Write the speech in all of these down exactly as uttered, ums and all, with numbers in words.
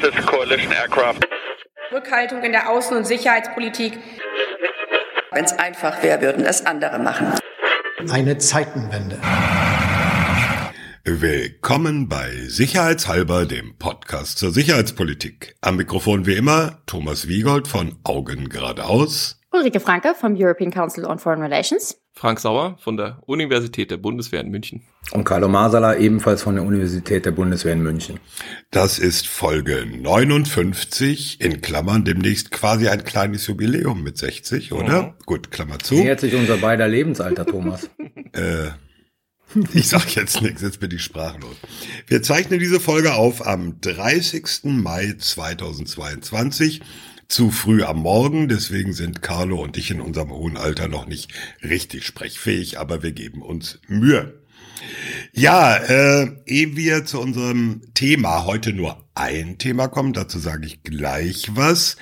This is coalition aircraft. Rückhaltung in der Außen- und Sicherheitspolitik. Wenn es einfach wäre, würden es andere machen. Eine Zeitenwende. Willkommen bei Sicherheitshalber, dem Podcast zur Sicherheitspolitik. Am Mikrofon wie immer Thomas Wiegold von Augen geradeaus. Ulrike Franke vom European Council on Foreign Relations. Frank Sauer von der Universität der Bundeswehr in München. Und Carlo Masala ebenfalls von der Universität der Bundeswehr in München. Das ist Folge neunundfünfzig, in Klammern demnächst quasi ein kleines Jubiläum mit sechzig, oder? Mhm. Gut, Klammer zu. Nähert sich unser beider Lebensalter, Thomas. äh... Ich sag jetzt nichts, jetzt bin ich sprachlos. Wir zeichnen diese Folge auf am dreißigsten Mai zweitausendzweiundzwanzig, zu früh am Morgen. Deswegen sind Carlo und ich in unserem hohen Alter noch nicht richtig sprechfähig, aber wir geben uns Mühe. Ja, äh, ehe wir zu unserem Thema, heute nur ein Thema kommen, dazu sage ich gleich was.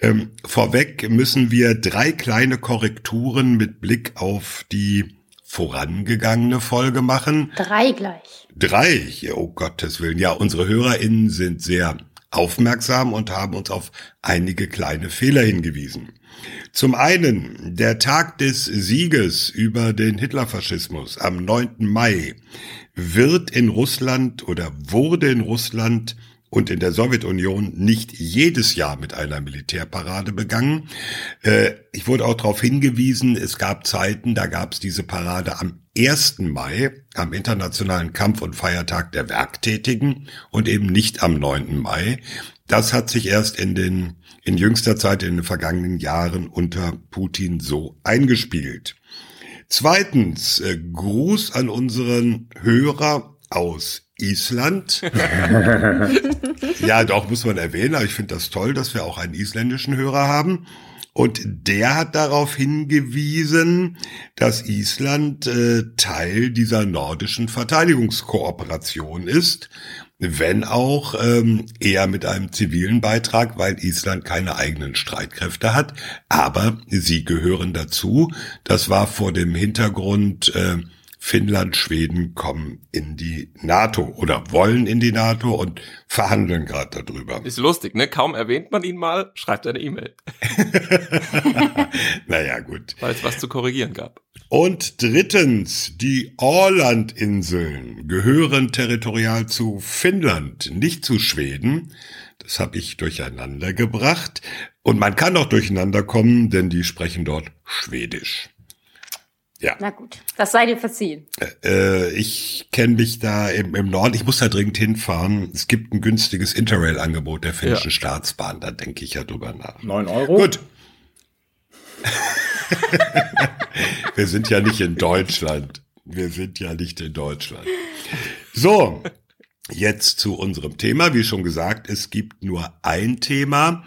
Ähm, vorweg müssen wir drei kleine Korrekturen mit Blick auf die vorangegangene Folge machen. Drei gleich. Drei, oh Gottes Willen. Ja, unsere HörerInnen sind sehr aufmerksam und haben uns auf einige kleine Fehler hingewiesen. Zum einen, der Tag des Sieges über den Hitlerfaschismus am neunten Mai wird in Russland oder wurde in Russland und in der Sowjetunion nicht jedes Jahr mit einer Militärparade begangen. Äh, ich wurde auch darauf hingewiesen, es gab Zeiten, da gab es diese Parade am ersten Mai, am internationalen Kampf- und Feiertag der Werktätigen und eben nicht am neunten Mai. Das hat sich erst in den in jüngster Zeit, in den vergangenen Jahren unter Putin so eingespielt. Zweitens, äh, Gruß an unseren Hörer aus Island. Ja, doch, muss man erwähnen, aber ich finde das toll, dass wir auch einen isländischen Hörer haben. Und der hat darauf hingewiesen, dass Island äh, Teil dieser nordischen Verteidigungskooperation ist, wenn auch ähm, eher mit einem zivilen Beitrag, weil Island keine eigenen Streitkräfte hat. Aber sie gehören dazu. Das war vor dem Hintergrund äh, Finnland, Schweden kommen in die NATO oder wollen in die NATO und verhandeln gerade darüber. Ist lustig, ne? Kaum erwähnt man ihn mal, schreibt eine E-Mail. Naja, gut. Weil es was zu korrigieren gab. Und drittens, die Ålandinseln gehören territorial zu Finnland, nicht zu Schweden. Das habe ich durcheinander gebracht. Und man kann auch durcheinander kommen, denn die sprechen dort Schwedisch. Ja. Na gut, das sei dir verziehen. Äh, ich kenne mich da im, im Norden, ich muss da dringend hinfahren. Es gibt ein günstiges Interrail-Angebot der finnischen ja. Staatsbahn, da denke ich ja drüber nach. Neun Euro? Gut. Wir sind ja nicht in Deutschland. Wir sind ja nicht in Deutschland. So, jetzt zu unserem Thema. Wie schon gesagt, es gibt nur ein Thema.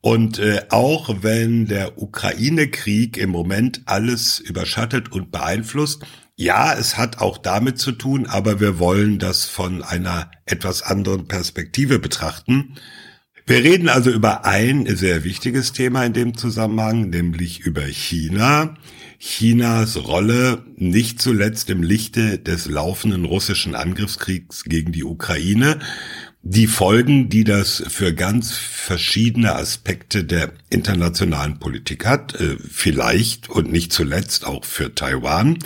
Und äh, auch wenn der Ukraine-Krieg im Moment alles überschattet und beeinflusst, ja, es hat auch damit zu tun, aber wir wollen das von einer etwas anderen Perspektive betrachten. Wir reden also über ein sehr wichtiges Thema in dem Zusammenhang, nämlich über China. Chinas Rolle nicht zuletzt im Lichte des laufenden russischen Angriffskriegs gegen die Ukraine. Die Folgen, die das für ganz verschiedene Aspekte der internationalen Politik hat, vielleicht und nicht zuletzt auch für Taiwan.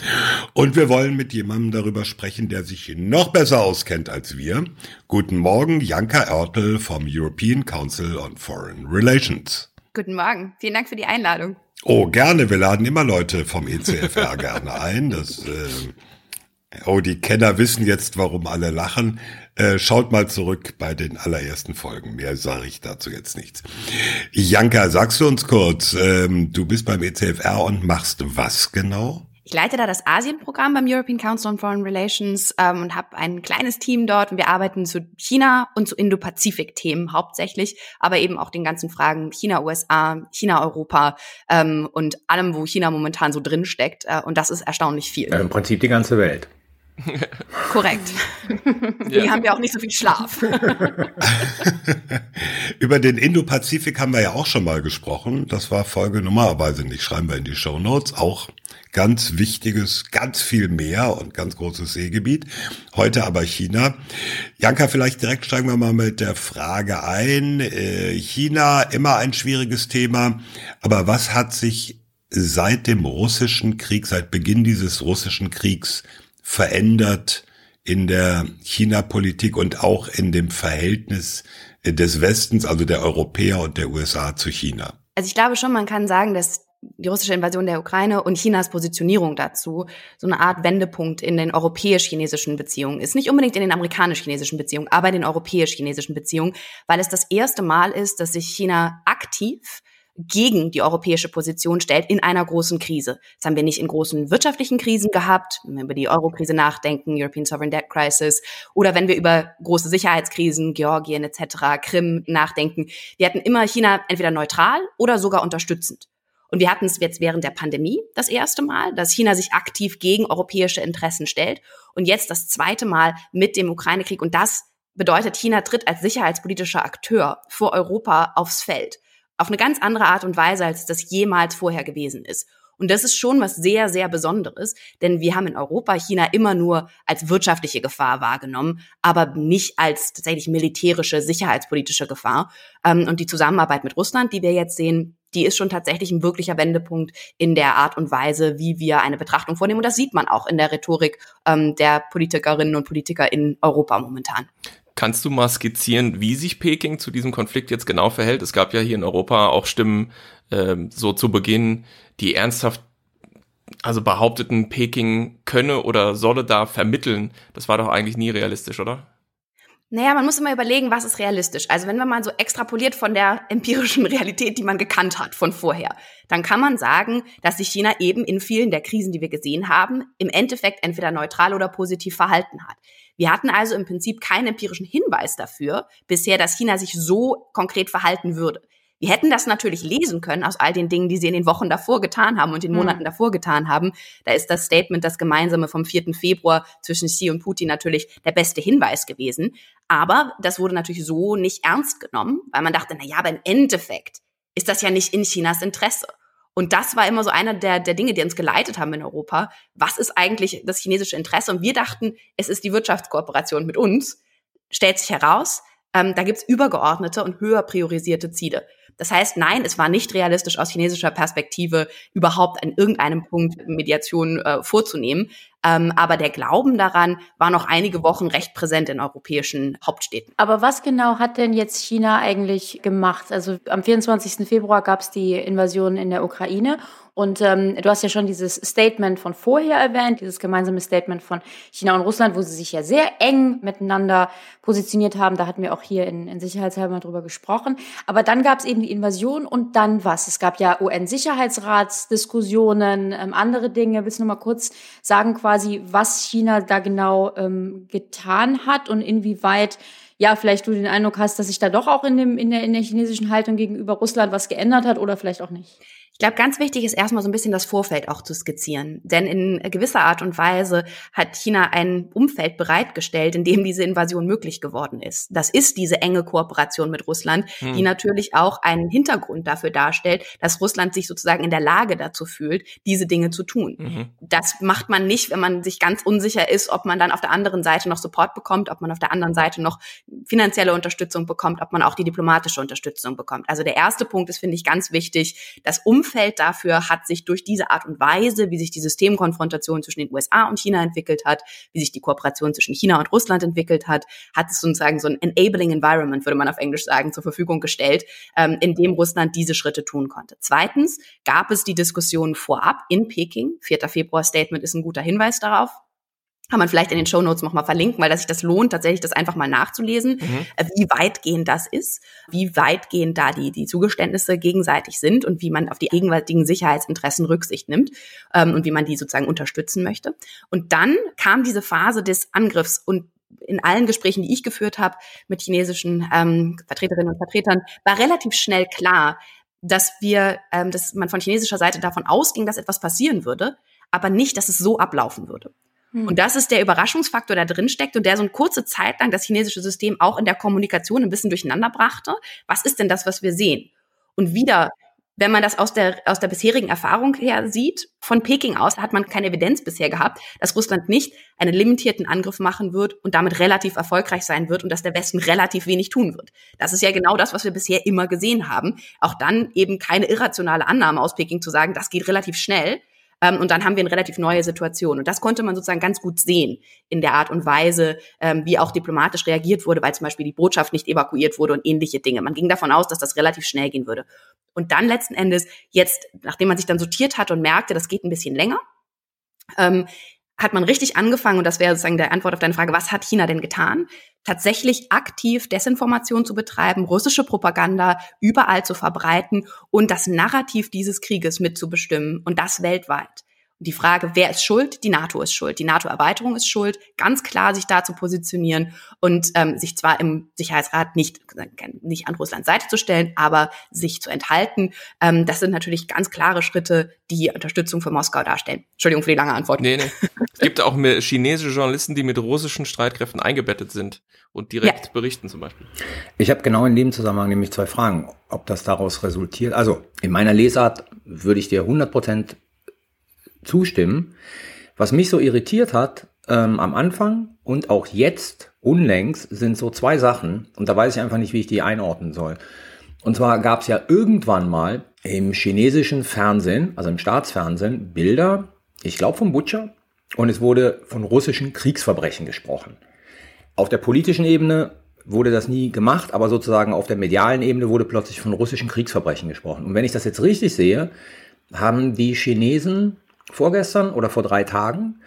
Und wir wollen mit jemandem darüber sprechen, der sich noch besser auskennt als wir. Guten Morgen, Janka Oertel vom European Council on Foreign Relations. Guten Morgen, vielen Dank für die Einladung. Oh, gerne, wir laden immer Leute vom E C F R gerne ein, das... Äh Oh, die Kenner wissen jetzt, warum alle lachen. Äh, schaut mal zurück bei den allerersten Folgen. Mehr sage ich dazu jetzt nichts. Janka, sagst du uns kurz, ähm, du bist beim E C F R und machst was genau? Ich leite da das Asien-Programm beim European Council on Foreign Relations ähm, und habe ein kleines Team dort. Und wir arbeiten zu China und zu Indo-Pazifik-Themen hauptsächlich, aber eben auch den ganzen Fragen China-U S A, China-Europa ähm, und allem, wo China momentan so drin steckt. Äh, und das ist erstaunlich viel. Ja, im Prinzip die ganze Welt. Korrekt. Wir ja. haben ja auch nicht so viel Schlaf. Über den Indo-Pazifik haben wir ja auch schon mal gesprochen. Das war Folge Nummer, weiß ich nicht, schreiben wir in die Shownotes. Auch ganz wichtiges, ganz viel Meer und ganz großes Seegebiet. Heute aber China. Janka, vielleicht direkt steigen wir mal mit der Frage ein. China, immer ein schwieriges Thema. Aber was hat sich seit dem russischen Krieg, seit Beginn dieses russischen Kriegs verändert in der China-Politik und auch in dem Verhältnis des Westens, also der Europäer und der U S A zu China? Also ich glaube schon, man kann sagen, dass die russische Invasion der Ukraine und Chinas Positionierung dazu so eine Art Wendepunkt in den europäisch-chinesischen Beziehungen ist. Nicht unbedingt in den amerikanisch-chinesischen Beziehungen, aber in den europäisch-chinesischen Beziehungen, weil es das erste Mal ist, dass sich China aktiv gegen die europäische Position stellt in einer großen Krise. Das haben wir nicht in großen wirtschaftlichen Krisen gehabt, wenn wir über die Euro-Krise nachdenken, European Sovereign Debt Crisis, oder wenn wir über große Sicherheitskrisen, Georgien et cetera, Krim nachdenken. Wir hatten immer China entweder neutral oder sogar unterstützend. Und wir hatten es jetzt während der Pandemie das erste Mal, dass China sich aktiv gegen europäische Interessen stellt und jetzt das zweite Mal mit dem Ukraine-Krieg. Und das bedeutet, China tritt als sicherheitspolitischer Akteur vor Europa aufs Feld. Auf eine ganz andere Art und Weise, als das jemals vorher gewesen ist. Und das ist schon was sehr, sehr Besonderes, denn wir haben in Europa China immer nur als wirtschaftliche Gefahr wahrgenommen, aber nicht als tatsächlich militärische, sicherheitspolitische Gefahr. Und die Zusammenarbeit mit Russland, die wir jetzt sehen, die ist schon tatsächlich ein wirklicher Wendepunkt in der Art und Weise, wie wir eine Betrachtung vornehmen. Und das sieht man auch in der Rhetorik der Politikerinnen und Politiker in Europa momentan. Kannst du mal skizzieren, wie sich Peking zu diesem Konflikt jetzt genau verhält? Es gab ja hier in Europa auch Stimmen, ähm, so zu Beginn, die ernsthaft, also behaupteten, Peking könne oder solle da vermitteln. Das war doch eigentlich nie realistisch, oder? Naja, man muss immer überlegen, was ist realistisch. Also wenn man mal so extrapoliert von der empirischen Realität, die man gekannt hat von vorher, dann kann man sagen, dass sich China eben in vielen der Krisen, die wir gesehen haben, im Endeffekt entweder neutral oder positiv verhalten hat. Wir hatten also im Prinzip keinen empirischen Hinweis dafür bisher, dass China sich so konkret verhalten würde. Wir hätten das natürlich lesen können aus all den Dingen, die sie in den Wochen davor getan haben und den Monaten mhm. davor getan haben. Da ist das Statement, das gemeinsame vom vierten Februar zwischen Xi und Putin natürlich der beste Hinweis gewesen. Aber das wurde natürlich so nicht ernst genommen, weil man dachte, na ja, aber im Endeffekt ist das ja nicht in Chinas Interesse. Und das war immer so einer der, der Dinge, die uns geleitet haben in Europa. Was ist eigentlich das chinesische Interesse? Und wir dachten, es ist die Wirtschaftskooperation mit uns. Stellt sich heraus, ähm, da gibt's übergeordnete und höher priorisierte Ziele. Das heißt, nein, es war nicht realistisch, aus chinesischer Perspektive überhaupt an irgendeinem Punkt Mediation äh, vorzunehmen. Ähm, aber der Glauben daran war noch einige Wochen recht präsent in europäischen Hauptstädten. Aber was genau hat denn jetzt China eigentlich gemacht? Also am vierundzwanzigsten Februar gab es die Invasion in der Ukraine. Und ähm, du hast ja schon dieses Statement von vorher erwähnt, dieses gemeinsame Statement von China und Russland, wo sie sich ja sehr eng miteinander positioniert haben. Da hatten wir auch hier in, in Sicherheitshalber drüber gesprochen. Aber dann gab es eben die Invasion und dann was? Es gab ja U N-Sicherheitsratsdiskussionen, ähm, andere Dinge. Willst du noch mal kurz sagen, quasi, was China da genau ähm, getan hat und inwieweit, ja, vielleicht du den Eindruck hast, dass sich da doch auch in dem in der in der chinesischen Haltung gegenüber Russland was geändert hat oder vielleicht auch nicht? Ich glaube, ganz wichtig ist erstmal so ein bisschen das Vorfeld auch zu skizzieren. Denn in gewisser Art und Weise hat China ein Umfeld bereitgestellt, in dem diese Invasion möglich geworden ist. Das ist diese enge Kooperation mit Russland, hm. die natürlich auch einen Hintergrund dafür darstellt, dass Russland sich sozusagen in der Lage dazu fühlt, diese Dinge zu tun. Mhm. Das macht man nicht, wenn man sich ganz unsicher ist, ob man dann auf der anderen Seite noch Support bekommt, ob man auf der anderen Seite noch finanzielle Unterstützung bekommt, ob man auch die diplomatische Unterstützung bekommt. Also der erste Punkt ist, finde ich, ganz wichtig, das Umfeld Umfeld dafür hat sich durch diese Art und Weise, wie sich die Systemkonfrontation zwischen den U S A und China entwickelt hat, wie sich die Kooperation zwischen China und Russland entwickelt hat, hat es sozusagen so ein enabling environment, würde man auf Englisch sagen, zur Verfügung gestellt, ähm, in dem Russland diese Schritte tun konnte. Zweitens gab es die Diskussion vorab in Peking. vierten Februar Statement ist ein guter Hinweis darauf. Kann man vielleicht in den Shownotes nochmal verlinken, weil das sich das lohnt, tatsächlich das einfach mal nachzulesen, mhm. wie weitgehend das ist, wie weitgehend da die, die Zugeständnisse gegenseitig sind und wie man auf die gegenwärtigen Sicherheitsinteressen Rücksicht nimmt ähm, und wie man die sozusagen unterstützen möchte. Und dann kam diese Phase des Angriffs und in allen Gesprächen, die ich geführt habe mit chinesischen ähm, Vertreterinnen und Vertretern, war relativ schnell klar, dass wir, ähm, dass man von chinesischer Seite davon ausging, dass etwas passieren würde, aber nicht, dass es so ablaufen würde. Und das ist der Überraschungsfaktor, der drin steckt und der so eine kurze Zeit lang das chinesische System auch in der Kommunikation ein bisschen durcheinander brachte. Was ist denn das, was wir sehen? Und wieder Wenn man das aus der, aus der bisherigen Erfahrung her sieht, von Peking aus hat man keine Evidenz bisher gehabt, dass Russland nicht einen limitierten Angriff machen wird und damit relativ erfolgreich sein wird und dass der Westen relativ wenig tun wird. Das ist ja genau das, was wir bisher immer gesehen haben. Auch dann eben keine irrationale Annahme aus Peking zu sagen, das geht relativ schnell. Ähm, und dann haben wir eine relativ neue Situation. Und das konnte man sozusagen ganz gut sehen in der Art und Weise, ähm, wie auch diplomatisch reagiert wurde, weil zum Beispiel die Botschaft nicht evakuiert wurde und ähnliche Dinge. Man ging davon aus, dass das relativ schnell gehen würde. Und dann letzten Endes, jetzt, nachdem man sich dann sortiert hat und merkte, das geht ein bisschen länger, ähm, hat man richtig angefangen, und das wäre sozusagen die Antwort auf deine Frage, was hat China denn getan? Tatsächlich aktiv Desinformation zu betreiben, russische Propaganda überall zu verbreiten und das Narrativ dieses Krieges mitzubestimmen, und das weltweit. Und die Frage, wer ist schuld? Die NATO ist schuld. Die NATO-Erweiterung ist schuld, ganz klar sich da zu positionieren und ähm, sich zwar im Sicherheitsrat nicht, nicht an Russlands Seite zu stellen, aber sich zu enthalten. Ähm, das sind natürlich ganz klare Schritte, die Unterstützung für Moskau darstellen. Entschuldigung für die lange Antwort. Nee, nee. Es gibt auch mehr chinesische Journalisten, die mit russischen Streitkräften eingebettet sind und direkt ja. berichten zum Beispiel. Ich habe genau in dem Zusammenhang nämlich zwei Fragen, ob das daraus resultiert. Also in meiner Lesart würde ich dir hundert Prozent zustimmen. Was mich so irritiert hat ähm, am Anfang und auch jetzt unlängst, sind so zwei Sachen, und da weiß ich einfach nicht, wie ich die einordnen soll. Und zwar gab es ja irgendwann mal im chinesischen Fernsehen, also im Staatsfernsehen, Bilder, ich glaube vom Butcher, und es wurde von russischen Kriegsverbrechen gesprochen. Auf der politischen Ebene wurde das nie gemacht, aber sozusagen auf der medialen Ebene wurde plötzlich von russischen Kriegsverbrechen gesprochen. Und wenn ich das jetzt richtig sehe, haben die Chinesen vorgestern oder vor drei Tagen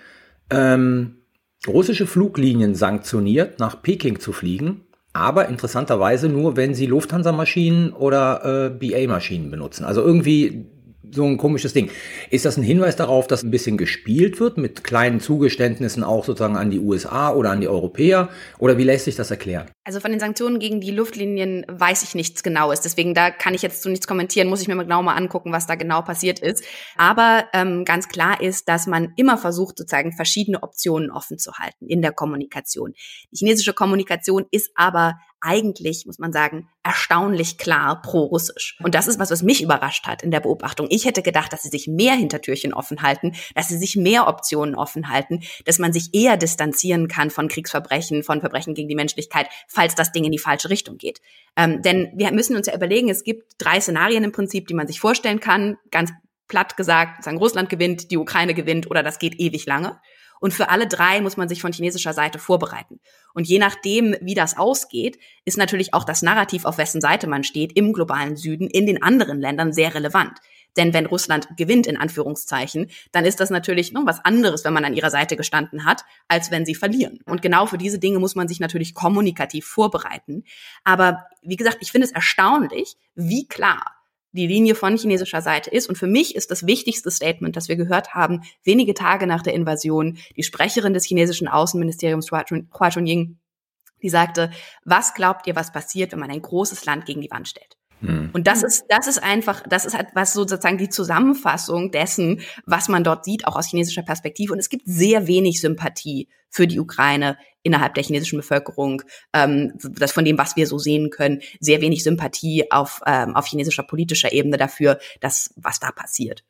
ähm, russische Fluglinien sanktioniert, nach Peking zu fliegen, aber interessanterweise nur, wenn sie Lufthansa-Maschinen oder äh, B A-Maschinen benutzen. Also irgendwie so ein komisches Ding. Ist das ein Hinweis darauf, dass ein bisschen gespielt wird mit kleinen Zugeständnissen auch sozusagen an die U S A oder an die Europäer? Oder wie lässt sich das erklären? Also von den Sanktionen gegen die Luftlinien weiß ich nichts Genaues. Deswegen, da kann ich jetzt zu nichts kommentieren, muss ich mir mal genau mal angucken, was da genau passiert ist. Aber ähm, ganz klar ist, dass man immer versucht, sozusagen verschiedene Optionen offen zu halten in der Kommunikation. Die chinesische Kommunikation ist aber eigentlich, muss man sagen, erstaunlich klar pro-russisch. Und das ist was, was mich überrascht hat in der Beobachtung. Ich hätte gedacht, dass sie sich mehr Hintertürchen offen halten, dass sie sich mehr Optionen offen halten, dass man sich eher distanzieren kann von Kriegsverbrechen, von Verbrechen gegen die Menschlichkeit, falls das Ding in die falsche Richtung geht. Ähm, denn wir müssen uns ja überlegen, es gibt drei Szenarien im Prinzip, die man sich vorstellen kann. Ganz platt gesagt, sagen Russland gewinnt, die Ukraine gewinnt oder das geht ewig lange. Und für alle drei muss man sich von chinesischer Seite vorbereiten. Und je nachdem, wie das ausgeht, ist natürlich auch das Narrativ, auf wessen Seite man steht, im globalen Süden, in den anderen Ländern sehr relevant. Denn wenn Russland gewinnt, in Anführungszeichen, dann ist das natürlich noch was anderes, wenn man an ihrer Seite gestanden hat, als wenn sie verlieren. Und genau für diese Dinge muss man sich natürlich kommunikativ vorbereiten. Aber wie gesagt, ich finde es erstaunlich, wie klar die Linie von chinesischer Seite ist. Und für mich ist das wichtigste Statement, das wir gehört haben, wenige Tage nach der Invasion, die Sprecherin des chinesischen Außenministeriums Hua Chunying, die sagte, was glaubt ihr, was passiert, wenn man ein großes Land gegen die Wand stellt? Mhm. Und das ist, das ist einfach, das ist etwas sozusagen die Zusammenfassung dessen, was man dort sieht, auch aus chinesischer Perspektive. Und es gibt sehr wenig Sympathie für die Ukraine innerhalb der chinesischen Bevölkerung, ähm, das von dem, was wir so sehen können, sehr wenig Sympathie auf, ähm, auf chinesischer politischer Ebene dafür, dass was da passiert.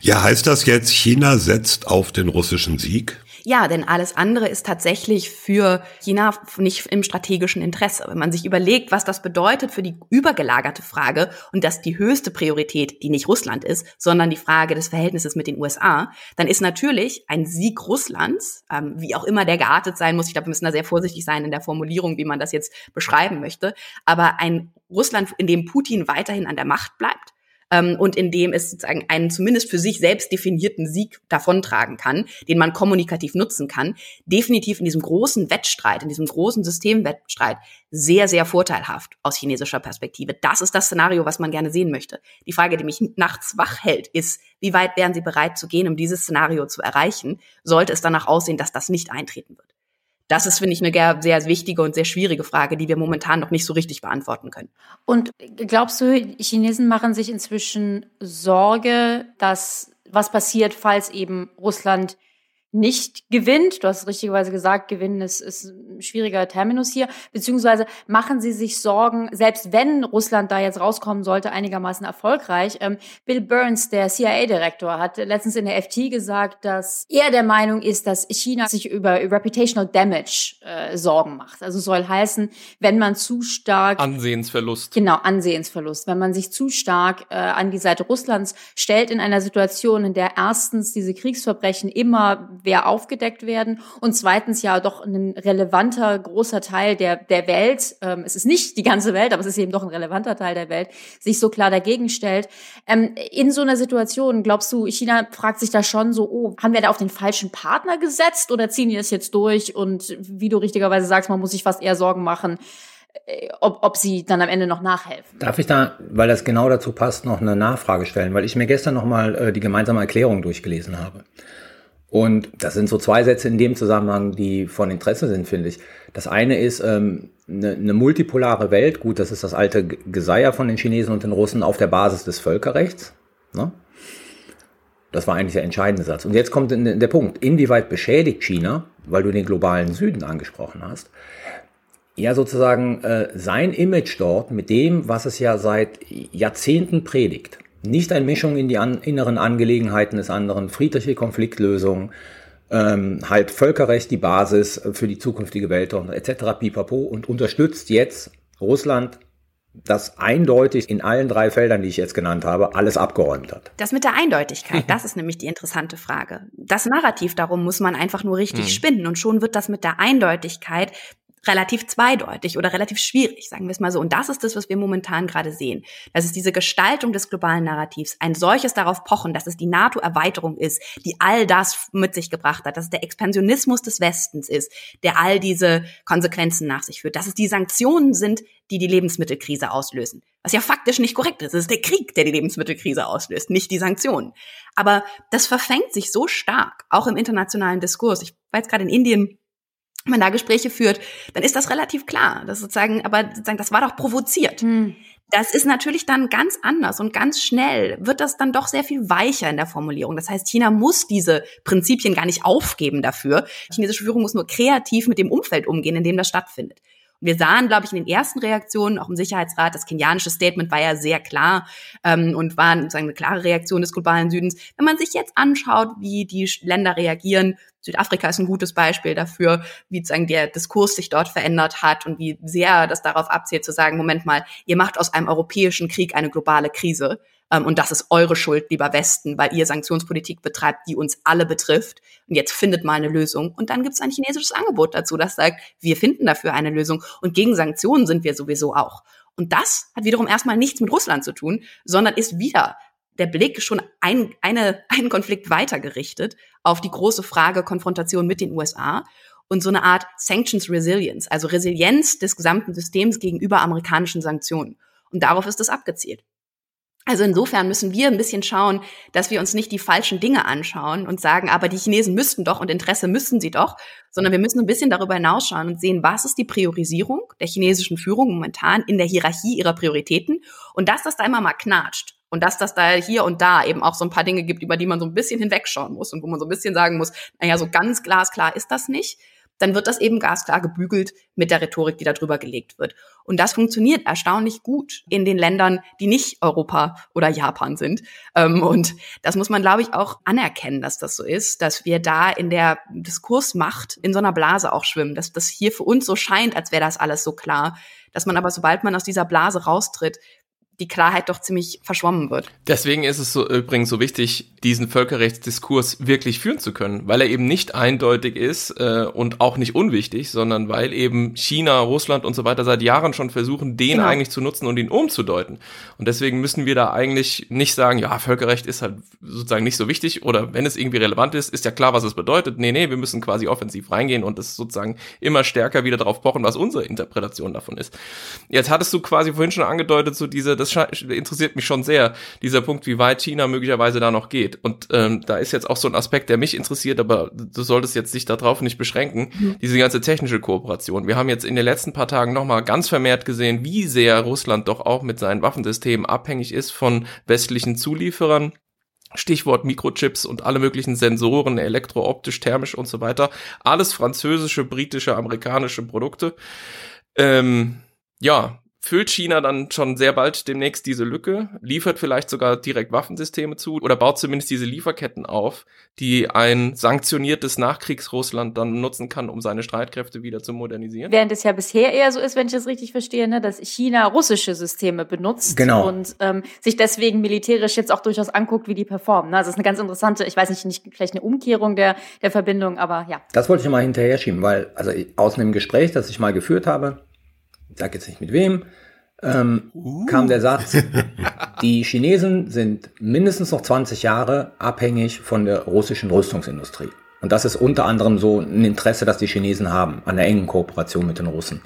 Ja, heißt das jetzt, China setzt auf den russischen Sieg? Ja, denn alles andere ist tatsächlich für China nicht im strategischen Interesse. Wenn man sich überlegt, was das bedeutet für die übergelagerte Frage und dass die höchste Priorität, die nicht Russland ist, sondern die Frage des Verhältnisses mit den U S A, dann ist natürlich ein Sieg Russlands, ähm, wie auch immer der geartet sein muss, ich glaube, wir müssen da sehr vorsichtig sein in der Formulierung, wie man das jetzt beschreiben möchte, aber ein Russland, in dem Putin weiterhin an der Macht bleibt, ähm, und in dem es sozusagen einen zumindest für sich selbst definierten Sieg davontragen kann, den man kommunikativ nutzen kann, definitiv in diesem großen Wettstreit, in diesem großen Systemwettstreit sehr, sehr vorteilhaft aus chinesischer Perspektive. Das ist das Szenario, was man gerne sehen möchte. Die Frage, die mich nachts wach hält, ist, wie weit wären sie bereit zu gehen, um dieses Szenario zu erreichen, sollte es danach aussehen, dass das nicht eintreten wird. Das ist, finde ich, eine sehr wichtige und sehr schwierige Frage, die wir momentan noch nicht so richtig beantworten können. Und glaubst du, Chinesen machen sich inzwischen Sorge, dass was passiert, falls eben Russland nicht gewinnt. Du hast es richtigerweise gesagt, gewinnen ist, ist ein schwieriger Terminus hier. Beziehungsweise machen sie sich Sorgen, selbst wenn Russland da jetzt rauskommen sollte, einigermaßen erfolgreich. Ähm, Bill Burns, der C I A-Direktor, hat letztens in der F T gesagt, dass er der Meinung ist, dass China sich über Reputational Damage äh, Sorgen macht. Also soll heißen, wenn man zu stark... Ansehensverlust. Genau, Ansehensverlust. Wenn man sich zu stark äh, an die Seite Russlands stellt in einer Situation, in der erstens diese Kriegsverbrechen immer wer aufgedeckt werden und zweitens ja doch ein relevanter, großer Teil der der Welt, ähm, es ist nicht die ganze Welt, aber es ist eben doch ein relevanter Teil der Welt, sich so klar dagegen stellt. Ähm, in so einer Situation, glaubst du, China fragt sich da schon so, oh, haben wir da auf den falschen Partner gesetzt oder ziehen die das jetzt durch? Und wie du richtigerweise sagst, man muss sich fast eher Sorgen machen, Ob, ob sie dann am Ende noch nachhelfen. Darf ich da, weil das genau dazu passt, noch eine Nachfrage stellen? Weil ich mir gestern nochmal äh, die gemeinsame Erklärung durchgelesen habe. Und das sind so zwei Sätze in dem Zusammenhang, die von Interesse sind, finde ich. Das eine ist, ähm, eine, eine multipolare Welt, gut, das ist das alte Geseier von den Chinesen und den Russen auf der Basis des Völkerrechts. Ne? Das war eigentlich der entscheidende Satz. Und jetzt kommt der Punkt, inwieweit beschädigt China, weil du den globalen Süden angesprochen hast, ja sozusagen äh, sein Image dort mit dem, was es ja seit Jahrzehnten predigt. Nicht Einmischung in die an, inneren Angelegenheiten des anderen, friedliche Konfliktlösung, ähm, halt Völkerrecht die Basis für die zukünftige Welt und et cetera pipapo und unterstützt jetzt Russland, das eindeutig in allen drei Feldern, die ich jetzt genannt habe, alles abgeräumt hat. Das mit der Eindeutigkeit, das ist nämlich die interessante Frage. Das Narrativ darum muss man einfach nur richtig hm. spinnen und schon wird das mit der Eindeutigkeit relativ zweideutig oder relativ schwierig, sagen wir es mal so. Und das ist das, was wir momentan gerade sehen. Das ist diese Gestaltung des globalen Narrativs, ein solches darauf pochen, dass es die NATO-Erweiterung ist, die all das mit sich gebracht hat, dass es der Expansionismus des Westens ist, der all diese Konsequenzen nach sich führt, dass es die Sanktionen sind, die die Lebensmittelkrise auslösen. Was ja faktisch nicht korrekt ist. Es ist der Krieg, der die Lebensmittelkrise auslöst, nicht die Sanktionen. Aber das verfängt sich so stark, auch im internationalen Diskurs. Ich war jetzt gerade in Indien, wenn man da Gespräche führt, dann ist das relativ klar. Das sozusagen, aber sozusagen, das war doch provoziert. Hm. Das ist natürlich dann ganz anders und ganz schnell wird das dann doch sehr viel weicher in der Formulierung. Das heißt, China muss diese Prinzipien gar nicht aufgeben dafür. Die chinesische Führung muss nur kreativ mit dem Umfeld umgehen, in dem das stattfindet. Wir sahen, glaube ich, in den ersten Reaktionen, auch im Sicherheitsrat, das kenianische Statement war ja sehr klar ähm, und war sozusagen eine klare Reaktion des globalen Südens. Wenn man sich jetzt anschaut, wie die Länder reagieren, Südafrika ist ein gutes Beispiel dafür, wie sozusagen der Diskurs sich dort verändert hat und wie sehr das darauf abzielt, zu sagen, Moment mal, ihr macht aus einem europäischen Krieg eine globale Krise. Und das ist eure Schuld, lieber Westen, weil ihr Sanktionspolitik betreibt, die uns alle betrifft. Und jetzt findet mal eine Lösung. Und dann gibt es ein chinesisches Angebot dazu, das sagt, wir finden dafür eine Lösung. Und gegen Sanktionen sind wir sowieso auch. Und das hat wiederum erstmal nichts mit Russland zu tun, sondern ist wieder der Blick schon ein, eine, einen Konflikt weitergerichtet auf die große Frage Konfrontation mit den U S A. Und so eine Art Sanctions Resilience, also Resilienz des gesamten Systems gegenüber amerikanischen Sanktionen. Und darauf ist das abgezielt. Also insofern müssen wir ein bisschen schauen, dass wir uns nicht die falschen Dinge anschauen und sagen, aber die Chinesen müssten doch und Interesse müssten sie doch, sondern wir müssen ein bisschen darüber hinausschauen und sehen, was ist die Priorisierung der chinesischen Führung momentan in der Hierarchie ihrer Prioritäten und dass das da immer mal knatscht und dass das da hier und da eben auch so ein paar Dinge gibt, über die man so ein bisschen hinwegschauen muss und wo man so ein bisschen sagen muss, naja, so ganz glasklar ist das nicht. Dann wird das eben glasklar gebügelt mit der Rhetorik, die da drüber gelegt wird. Und das funktioniert erstaunlich gut in den Ländern, die nicht Europa oder Japan sind. Und das muss man, glaube ich, auch anerkennen, dass das so ist, dass wir da in der Diskursmacht in so einer Blase auch schwimmen, dass das hier für uns so scheint, als wäre das alles so klar, dass man aber, sobald man aus dieser Blase raustritt, die Klarheit doch ziemlich verschwommen wird. Deswegen ist es so, übrigens so wichtig, diesen Völkerrechtsdiskurs wirklich führen zu können, weil er eben nicht eindeutig ist äh, und auch nicht unwichtig, sondern weil eben China, Russland und so weiter seit Jahren schon versuchen, den genau. eigentlich zu nutzen und ihn umzudeuten. Und deswegen müssen wir da eigentlich nicht sagen, ja, Völkerrecht ist halt sozusagen nicht so wichtig oder wenn es irgendwie relevant ist, ist ja klar, was es bedeutet. Nee, nee, wir müssen quasi offensiv reingehen und das sozusagen immer stärker wieder drauf pochen, was unsere Interpretation davon ist. Jetzt hattest du quasi vorhin schon angedeutet, so diese, das interessiert mich schon sehr, dieser Punkt, wie weit China möglicherweise da noch geht. Und ähm, da ist jetzt auch so ein Aspekt, der mich interessiert, aber du solltest jetzt dich darauf nicht beschränken, mhm. diese ganze technische Kooperation. Wir haben jetzt in den letzten paar Tagen nochmal ganz vermehrt gesehen, wie sehr Russland doch auch mit seinen Waffensystemen abhängig ist von westlichen Zulieferern. Stichwort Mikrochips und alle möglichen Sensoren, elektrooptisch, thermisch und so weiter. Alles französische, britische, amerikanische Produkte. Ähm, ja, füllt China dann schon sehr bald demnächst diese Lücke, liefert vielleicht sogar direkt Waffensysteme zu oder baut zumindest diese Lieferketten auf, die ein sanktioniertes Nachkriegsrussland dann nutzen kann, um seine Streitkräfte wieder zu modernisieren. Während es ja bisher eher so ist, wenn ich das richtig verstehe, ne, dass China russische Systeme benutzt genau. und ähm, sich deswegen militärisch jetzt auch durchaus anguckt, wie die performen. Ne? Also das ist eine ganz interessante, ich weiß nicht, nicht vielleicht eine Umkehrung der, der Verbindung, aber ja. Das wollte ich mal hinterher schieben, weil also aus einem Gespräch, das ich mal geführt habe, ich sage jetzt nicht mit wem, ähm, uh. kam der Satz, die Chinesen sind mindestens noch zwanzig Jahre abhängig von der russischen Rüstungsindustrie. Und das ist unter anderem so ein Interesse, das die Chinesen haben, an der engen Kooperation mit den Russen.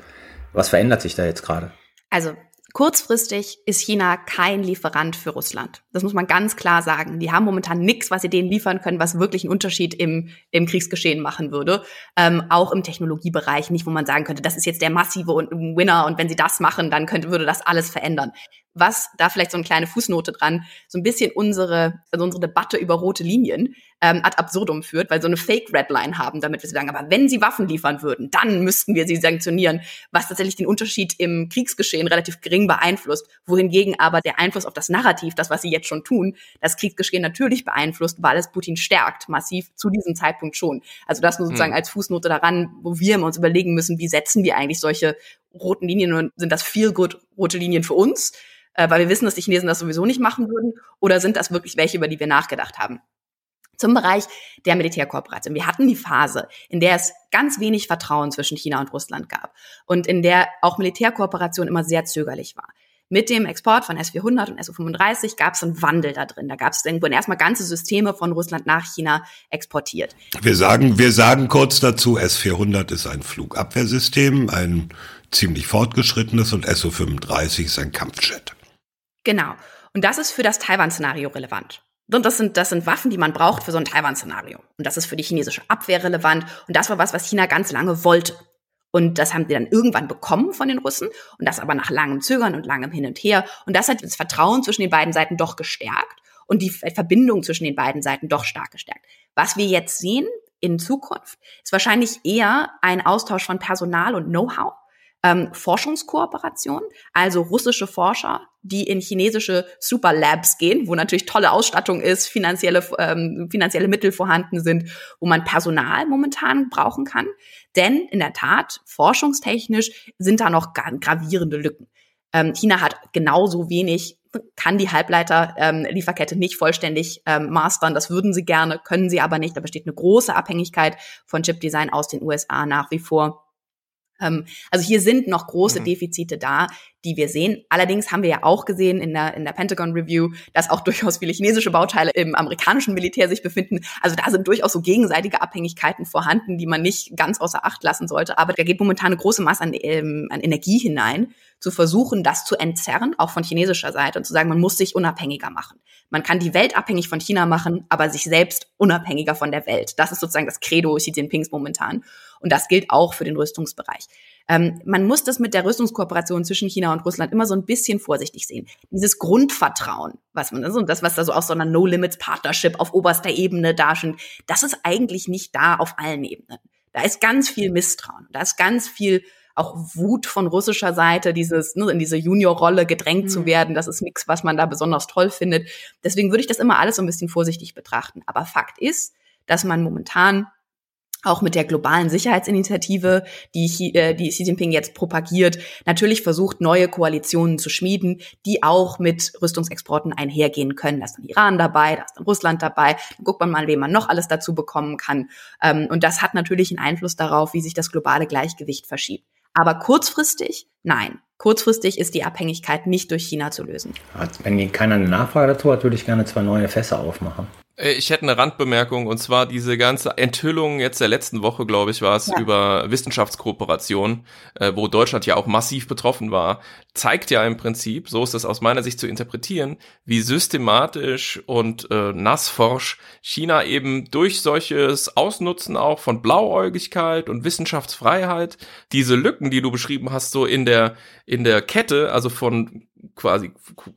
Was verändert sich da jetzt gerade? Also kurzfristig ist China kein Lieferant für Russland. Das muss man ganz klar sagen. Die haben momentan nichts, was sie denen liefern können, was wirklich einen Unterschied im, im Kriegsgeschehen machen würde. Ähm, auch im Technologiebereich nicht, wo man sagen könnte, das ist jetzt der massive Winner und wenn sie das machen, dann könnte, würde das alles verändern. Was, da vielleicht so eine kleine Fußnote dran, so ein bisschen unsere, also unsere Debatte über rote Linien ähm, ad absurdum führt, weil so eine Fake-Redline haben, damit wir sagen, aber wenn sie Waffen liefern würden, dann müssten wir sie sanktionieren, was tatsächlich den Unterschied im Kriegsgeschehen relativ gering beeinflusst, wohingegen aber der Einfluss auf das Narrativ, das, was sie jetzt schon tun, das Kriegsgeschehen natürlich beeinflusst, weil es Putin stärkt, massiv zu diesem Zeitpunkt schon. Also das nur sozusagen hm. als Fußnote daran, wo wir uns überlegen müssen, wie setzen wir eigentlich solche roten Linien und sind das viel gut rote Linien für uns, weil wir wissen, dass die Chinesen das sowieso nicht machen würden, oder sind das wirklich welche, über die wir nachgedacht haben? Zum Bereich der Militärkooperation. Wir hatten die Phase, in der es ganz wenig Vertrauen zwischen China und Russland gab und in der auch Militärkooperation immer sehr zögerlich war. Mit dem Export von S vierhundert und S U fünfunddreißig gab es einen Wandel da drin. Da gab es irgendwann erstmal ganze Systeme von Russland nach China exportiert. Wir sagen, wir sagen kurz dazu, S vierhundert ist ein Flugabwehrsystem, ein ziemlich fortgeschrittenes, und S U fünfunddreißig ist ein Kampfjet. Genau. Und das ist für das Taiwan-Szenario relevant. Und das sind, das sind Waffen, die man braucht für so ein Taiwan-Szenario. Und das ist für die chinesische Abwehr relevant. Und das war was, was China ganz lange wollte. Und das haben die dann irgendwann bekommen von den Russen. Und das aber nach langem Zögern und langem Hin und Her. Und das hat das Vertrauen zwischen den beiden Seiten doch gestärkt. Und die Verbindung zwischen den beiden Seiten doch stark gestärkt. Was wir jetzt sehen in Zukunft, ist wahrscheinlich eher ein Austausch von Personal und Know-how. Ähm, Forschungskooperation, also russische Forscher, die in chinesische Superlabs gehen, wo natürlich tolle Ausstattung ist, finanzielle, ähm, finanzielle Mittel vorhanden sind, wo man Personal momentan brauchen kann. Denn in der Tat, forschungstechnisch sind da noch gravierende Lücken. Ähm, China hat genauso wenig, kann die Halbleiter-Lieferkette ähm, nicht vollständig ähm, mastern. Das würden sie gerne, können sie aber nicht. Da besteht eine große Abhängigkeit von Chipdesign aus den U S A nach wie vor. Also hier sind noch große Defizite da, die wir sehen. Allerdings haben wir ja auch gesehen in der, in der Pentagon Review, dass auch durchaus viele chinesische Bauteile im amerikanischen Militär sich befinden. Also da sind durchaus so gegenseitige Abhängigkeiten vorhanden, die man nicht ganz außer Acht lassen sollte. Aber da geht momentan eine große Masse an, ähm, an Energie hinein, zu versuchen, das zu entzerren, auch von chinesischer Seite, und zu sagen, man muss sich unabhängiger machen. Man kann die Welt abhängig von China machen, aber sich selbst unabhängiger von der Welt. Das ist sozusagen das Credo Xi Jinpings momentan. Und das gilt auch für den Rüstungsbereich. Ähm, man muss das mit der Rüstungskooperation zwischen China und Russland immer so ein bisschen vorsichtig sehen. Dieses Grundvertrauen, was man, also das, was da so aus so einer No-Limits-Partnership auf oberster Ebene da schon, das ist eigentlich nicht da auf allen Ebenen. Da ist ganz viel Misstrauen. Da ist ganz viel auch Wut von russischer Seite, dieses, ne, in diese Junior-Rolle gedrängt mhm. zu werden. Das ist nichts, was man da besonders toll findet. Deswegen würde ich das immer alles so ein bisschen vorsichtig betrachten. Aber Fakt ist, dass man momentan auch mit der globalen Sicherheitsinitiative, die, die Xi Jinping jetzt propagiert, natürlich versucht, neue Koalitionen zu schmieden, die auch mit Rüstungsexporten einhergehen können. Da ist dann Iran dabei, da ist dann Russland dabei. Dann guckt man mal, wen man noch alles dazu bekommen kann. Und das hat natürlich einen Einfluss darauf, wie sich das globale Gleichgewicht verschiebt. Aber kurzfristig, nein. Kurzfristig ist die Abhängigkeit nicht durch China zu lösen. Wenn keiner eine Nachfrage dazu hat, würde ich gerne zwei neue Fässer aufmachen. Ich hätte eine Randbemerkung, und zwar diese ganze Enthüllung jetzt der letzten Woche, glaube ich, war es, ja. über Wissenschaftskooperation, äh, wo Deutschland ja auch massiv betroffen war, zeigt ja im Prinzip, so ist das aus meiner Sicht zu interpretieren, wie systematisch und äh, nassforsch China eben durch solches Ausnutzen auch von Blauäugigkeit und Wissenschaftsfreiheit diese Lücken, die du beschrieben hast, so in der in der Kette, also von quasi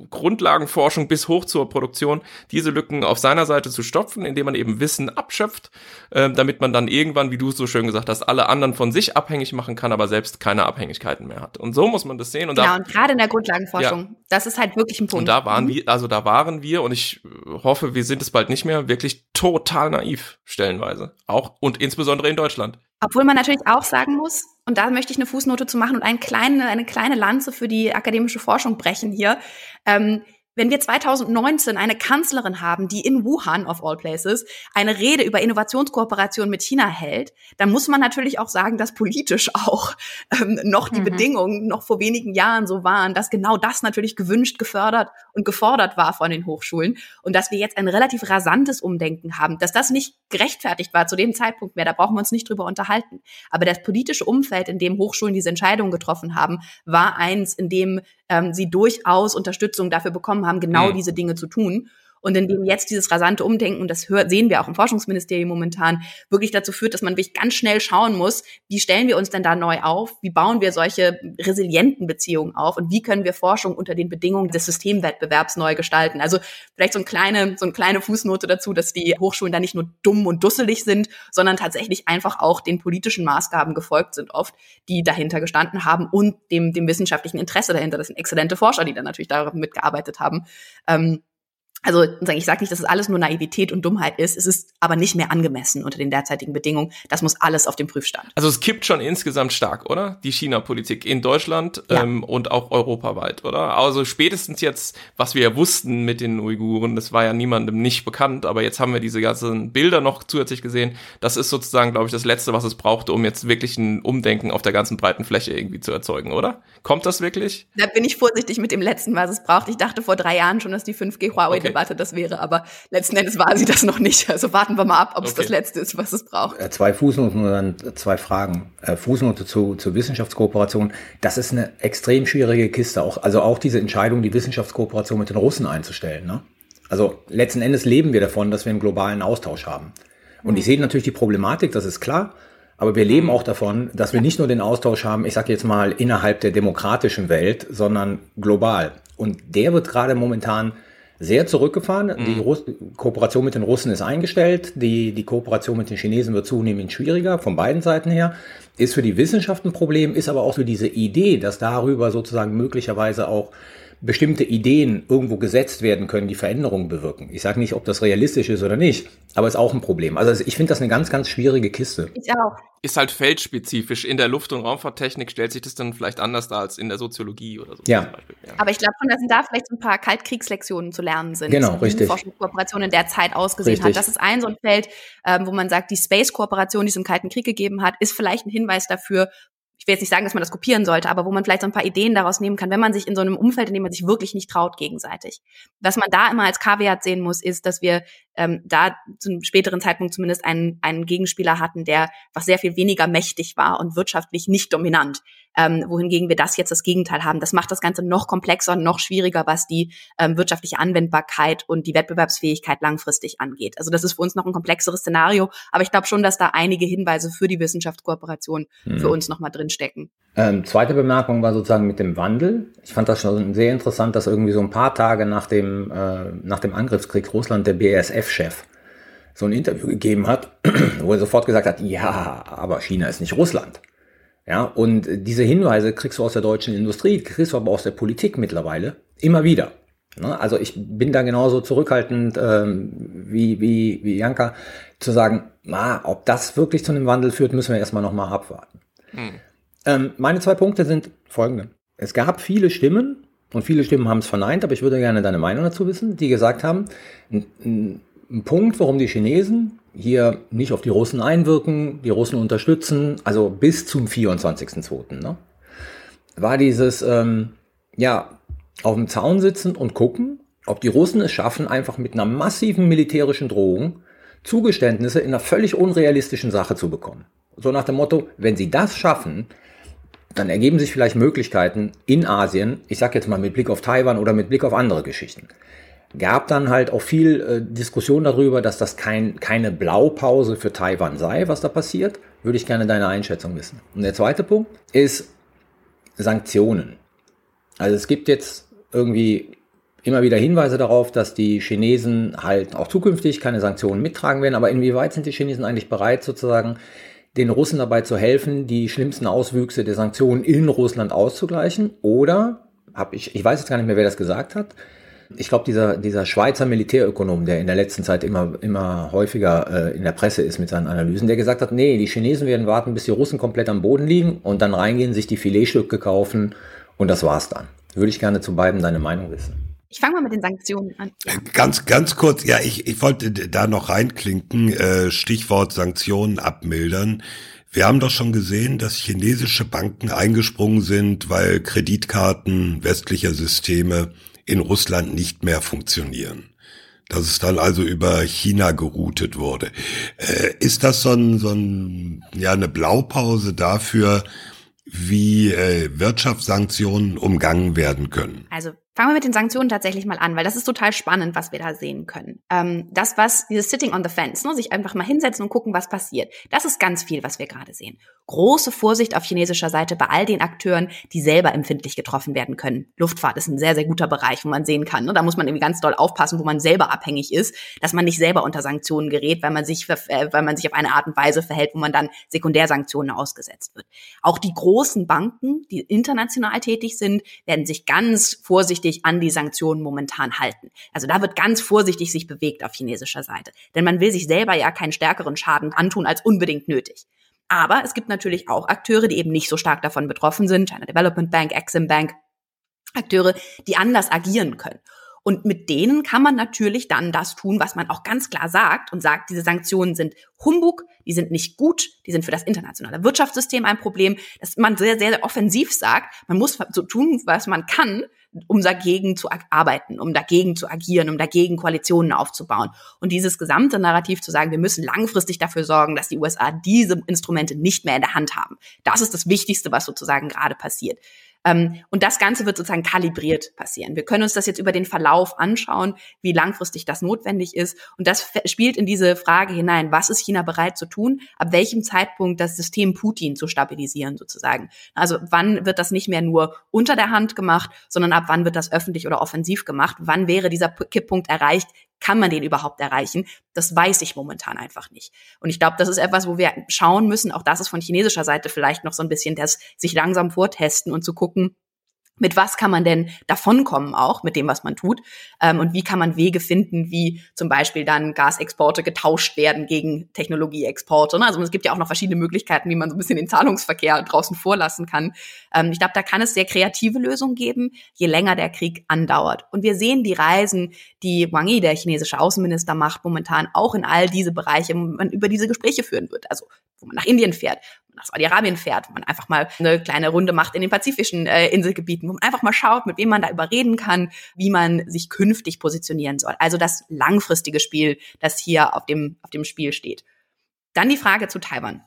Grundlagenforschung bis hoch zur Produktion, diese Lücken auf seiner Seite zu stopfen, indem man eben Wissen abschöpft, äh, damit man dann irgendwann, wie du es so schön gesagt hast, alle anderen von sich abhängig machen kann, aber selbst keine Abhängigkeiten mehr hat. Und so muss man das sehen. Und genau, da, und gerade in der Grundlagenforschung, ja, das ist halt wirklich ein Punkt. Und da waren mhm. wir, also da waren wir, und ich hoffe, wir sind es bald nicht mehr, wirklich total naiv stellenweise. Auch und insbesondere in Deutschland. Obwohl man natürlich auch sagen muss, und da möchte ich eine Fußnote zu machen und einen kleinen, eine kleine Lanze für die akademische Forschung brechen hier. Ähm, wenn wir zweitausendneunzehn eine Kanzlerin haben, die in Wuhan, of all places, eine Rede über Innovationskooperation mit China hält, dann muss man natürlich auch sagen, dass politisch auch ähm, noch die mhm. Bedingungen noch vor wenigen Jahren so waren, dass genau das natürlich gewünscht, gefördert und gefordert war von den Hochschulen und dass wir jetzt ein relativ rasantes Umdenken haben, dass das nicht gerechtfertigt war zu dem Zeitpunkt mehr, da brauchen wir uns nicht drüber unterhalten. Aber das politische Umfeld, in dem Hochschulen diese Entscheidungen getroffen haben, war eins, in dem ähm, sie durchaus Unterstützung dafür bekommen haben, genau mhm. diese Dinge zu tun. Und in dem jetzt dieses rasante Umdenken, und das hör- sehen wir auch im Forschungsministerium momentan, wirklich dazu führt, dass man wirklich ganz schnell schauen muss, wie stellen wir uns denn da neu auf, wie bauen wir solche resilienten Beziehungen auf und wie können wir Forschung unter den Bedingungen des Systemwettbewerbs neu gestalten. Also vielleicht so eine kleine, so eine kleine Fußnote dazu, dass die Hochschulen da nicht nur dumm und dusselig sind, sondern tatsächlich einfach auch den politischen Maßgaben gefolgt sind oft, die dahinter gestanden haben und dem, dem wissenschaftlichen Interesse dahinter. Das sind exzellente Forscher, die dann natürlich damit gearbeitet haben. Ähm, Also ich sage nicht, dass es alles nur Naivität und Dummheit ist, es ist aber nicht mehr angemessen unter den derzeitigen Bedingungen. Das muss alles auf den Prüfstand. Also es kippt schon insgesamt stark, oder? Die China-Politik in Deutschland ja. ähm, und auch europaweit, oder? Also spätestens jetzt, was wir ja wussten mit den Uiguren, das war ja niemandem nicht bekannt, aber jetzt haben wir diese ganzen Bilder noch zusätzlich gesehen. Das ist sozusagen, glaube ich, das Letzte, was es brauchte, um jetzt wirklich ein Umdenken auf der ganzen breiten Fläche irgendwie zu erzeugen, oder? Kommt das wirklich? Da bin ich vorsichtig mit dem Letzten, was es braucht. Ich dachte vor drei Jahren schon, dass die fünf G Huawei okay. das wäre, aber letzten Endes war sie das noch nicht. Also warten wir mal ab, ob es okay. das Letzte ist, was es braucht. Zwei Fußnoten und dann zwei Fragen. Fußnote zu, zur Wissenschaftskooperation. Das ist eine extrem schwierige Kiste. Auch, also auch diese Entscheidung, die Wissenschaftskooperation mit den Russen einzustellen. Ne? Also letzten Endes leben wir davon, dass wir einen globalen Austausch haben. Und mhm. ich sehe natürlich die Problematik, das ist klar. Aber wir leben auch davon, dass wir nicht nur den Austausch haben, ich sage jetzt mal, innerhalb der demokratischen Welt, sondern global. Und der wird gerade momentan sehr zurückgefahren. Mhm. Die Russ- Kooperation mit den Russen ist eingestellt. Die, die Kooperation mit den Chinesen wird zunehmend schwieriger, von beiden Seiten her. Ist für die Wissenschaft ein Problem, ist aber auch für diese Idee, dass darüber sozusagen möglicherweise auch bestimmte Ideen irgendwo gesetzt werden können, die Veränderungen bewirken. Ich sage nicht, ob das realistisch ist oder nicht, aber ist auch ein Problem. Also ich finde das eine ganz, ganz schwierige Kiste. Ich auch. Ist halt feldspezifisch. In der Luft- und Raumfahrttechnik stellt sich das dann vielleicht anders dar als in der Soziologie oder so. Ja. Zum Beispiel. Ja. Aber ich glaube schon, dass da vielleicht ein paar Kaltkriegslektionen zu lernen sind. Genau, richtig. Die Forschungskooperation in der Zeit ausgesehen richtig. Hat. Das ist ein so ein Feld, ähm, wo man sagt, die Space-Kooperation, die es im Kalten Krieg gegeben hat, ist vielleicht ein Hinweis dafür, ich will jetzt nicht sagen, dass man das kopieren sollte, aber wo man vielleicht so ein paar Ideen daraus nehmen kann, wenn man sich in so einem Umfeld, in dem man sich wirklich nicht traut, gegenseitig. Was man da immer als Kaviar sehen muss, ist, dass wir ähm, da zum späteren Zeitpunkt zumindest einen, einen Gegenspieler hatten, der was sehr viel weniger mächtig war und wirtschaftlich nicht dominant. Ähm, wohingegen wir das jetzt das Gegenteil haben. Das macht das Ganze noch komplexer und noch schwieriger, was die ähm, wirtschaftliche Anwendbarkeit und die Wettbewerbsfähigkeit langfristig angeht. Also das ist für uns noch ein komplexeres Szenario, aber ich glaube schon, dass da einige Hinweise für die Wissenschaftskooperation mhm. für uns nochmal drinstecken. Ähm, zweite Bemerkung war sozusagen mit dem Wandel. Ich fand das schon sehr interessant, dass irgendwie so ein paar Tage nach dem, äh, nach dem Angriffskrieg Russland der B A S F-Chef so ein Interview gegeben hat, wo er sofort gesagt hat, ja, aber China ist nicht Russland. Ja, und diese Hinweise kriegst du aus der deutschen Industrie, kriegst du aber aus der Politik mittlerweile immer wieder. Ne? Also ich bin da genauso zurückhaltend ähm, wie, wie, wie Janka, zu sagen, na, ob das wirklich zu einem Wandel führt, müssen wir erstmal nochmal abwarten. Hm. Ähm, meine zwei Punkte sind folgende. Es gab viele Stimmen und viele Stimmen haben es verneint, aber ich würde gerne deine Meinung dazu wissen, die gesagt haben, ein, ein Punkt, warum die Chinesen hier nicht auf die Russen einwirken, die Russen unterstützen, also bis zum vierundzwanzigsten zweiten Ne, war dieses, ähm, ja, auf dem Zaun sitzen und gucken, ob die Russen es schaffen, einfach mit einer massiven militärischen Drohung Zugeständnisse in einer völlig unrealistischen Sache zu bekommen. So nach dem Motto, wenn sie das schaffen, dann ergeben sich vielleicht Möglichkeiten in Asien, ich sag jetzt mal mit Blick auf Taiwan oder mit Blick auf andere Geschichten. Gab dann halt auch viel äh, Diskussion darüber, dass das kein, keine Blaupause für Taiwan sei, was da passiert. Würde ich gerne deine Einschätzung wissen. Und der zweite Punkt ist Sanktionen. Also es gibt jetzt irgendwie immer wieder Hinweise darauf, dass die Chinesen halt auch zukünftig keine Sanktionen mittragen werden. Aber inwieweit sind die Chinesen eigentlich bereit, sozusagen den Russen dabei zu helfen, die schlimmsten Auswüchse der Sanktionen in Russland auszugleichen? Oder, hab ich, ich weiß jetzt gar nicht mehr, wer das gesagt hat, ich glaube, dieser, dieser Schweizer Militärökonom, der in der letzten Zeit immer, immer häufiger äh, in der Presse ist mit seinen Analysen, der gesagt hat, nee, die Chinesen werden warten, bis die Russen komplett am Boden liegen und dann reingehen, sich die Filetstücke kaufen und das war's dann. Würde ich gerne zu beiden deine Meinung wissen. Ich fange mal mit den Sanktionen an. Ganz, ganz kurz, ja, ich, ich wollte da noch reinklinken, äh, Stichwort Sanktionen abmildern. Wir haben doch schon gesehen, dass chinesische Banken eingesprungen sind, weil Kreditkarten westlicher Systeme in Russland nicht mehr funktionieren. Dass es dann also über China geroutet wurde. Äh, ist das so ein, so ein, ja, eine Blaupause dafür, wie äh, Wirtschaftssanktionen umgangen werden können? Also fangen wir mit den Sanktionen tatsächlich mal an, weil das ist total spannend, was wir da sehen können. Ähm, das, was dieses Sitting on the Fence, ne, sich einfach mal hinsetzen und gucken, was passiert, das ist ganz viel, was wir gerade sehen. Große Vorsicht auf chinesischer Seite bei all den Akteuren, die selber empfindlich getroffen werden können. Luftfahrt ist ein sehr, sehr guter Bereich, wo man sehen kann, ne, da muss man irgendwie ganz doll aufpassen, wo man selber abhängig ist, dass man nicht selber unter Sanktionen gerät, weil man sich, äh, weil man sich auf eine Art und Weise verhält, wo man dann Sekundärsanktionen ausgesetzt wird. Auch die großen großen Banken, die international tätig sind, werden sich ganz vorsichtig an die Sanktionen momentan halten. Also da wird ganz vorsichtig sich bewegt auf chinesischer Seite. Denn man will sich selber ja keinen stärkeren Schaden antun als unbedingt nötig. Aber es gibt natürlich auch Akteure, die eben nicht so stark davon betroffen sind. China Development Bank, Exim Bank, Akteure, die anders agieren können. Und mit denen kann man natürlich dann das tun, was man auch ganz klar sagt und sagt, diese Sanktionen sind Humbug, die sind nicht gut, die sind für das internationale Wirtschaftssystem ein Problem, dass man sehr, sehr offensiv sagt, man muss so tun, was man kann, um dagegen zu arbeiten, um dagegen zu agieren, um dagegen Koalitionen aufzubauen. Und dieses gesamte Narrativ zu sagen, wir müssen langfristig dafür sorgen, dass die U S A diese Instrumente nicht mehr in der Hand haben. Das ist das Wichtigste, was sozusagen gerade passiert. Und das Ganze wird sozusagen kalibriert passieren. Wir können uns das jetzt über den Verlauf anschauen, wie langfristig das notwendig ist. Und das spielt in diese Frage hinein, was ist China bereit zu tun, ab welchem Zeitpunkt das System Putin zu stabilisieren sozusagen. Also wann wird das nicht mehr nur unter der Hand gemacht, sondern ab wann wird das öffentlich oder offensiv gemacht? Wann wäre dieser Kipppunkt erreicht? Kann man den überhaupt erreichen? Das weiß ich momentan einfach nicht. Und ich glaube, das ist etwas, wo wir schauen müssen, auch das ist von chinesischer Seite vielleicht noch so ein bisschen das sich langsam vortesten und zu gucken, mit was kann man denn davonkommen auch, mit dem, was man tut? Ähm, und wie kann man Wege finden, wie zum Beispiel dann Gasexporte getauscht werden gegen Technologieexporte? Ne? Also es gibt ja auch noch verschiedene Möglichkeiten, wie man so ein bisschen den Zahlungsverkehr draußen vorlassen kann. Ähm, ich glaube, da kann es sehr kreative Lösungen geben, je länger der Krieg andauert. Und wir sehen die Reisen, die Wang Yi, der chinesische Außenminister, macht momentan auch in all diese Bereiche, wo man über diese Gespräche führen wird. Also wo man nach Indien fährt, nach Saudi-Arabien fährt, wo man einfach mal eine kleine Runde macht in den pazifischen äh, Inselgebieten, wo man einfach mal schaut, mit wem man da überreden kann, wie man sich künftig positionieren soll. Also das langfristige Spiel, das hier auf dem, auf dem Spiel steht. Dann die Frage zu Taiwan.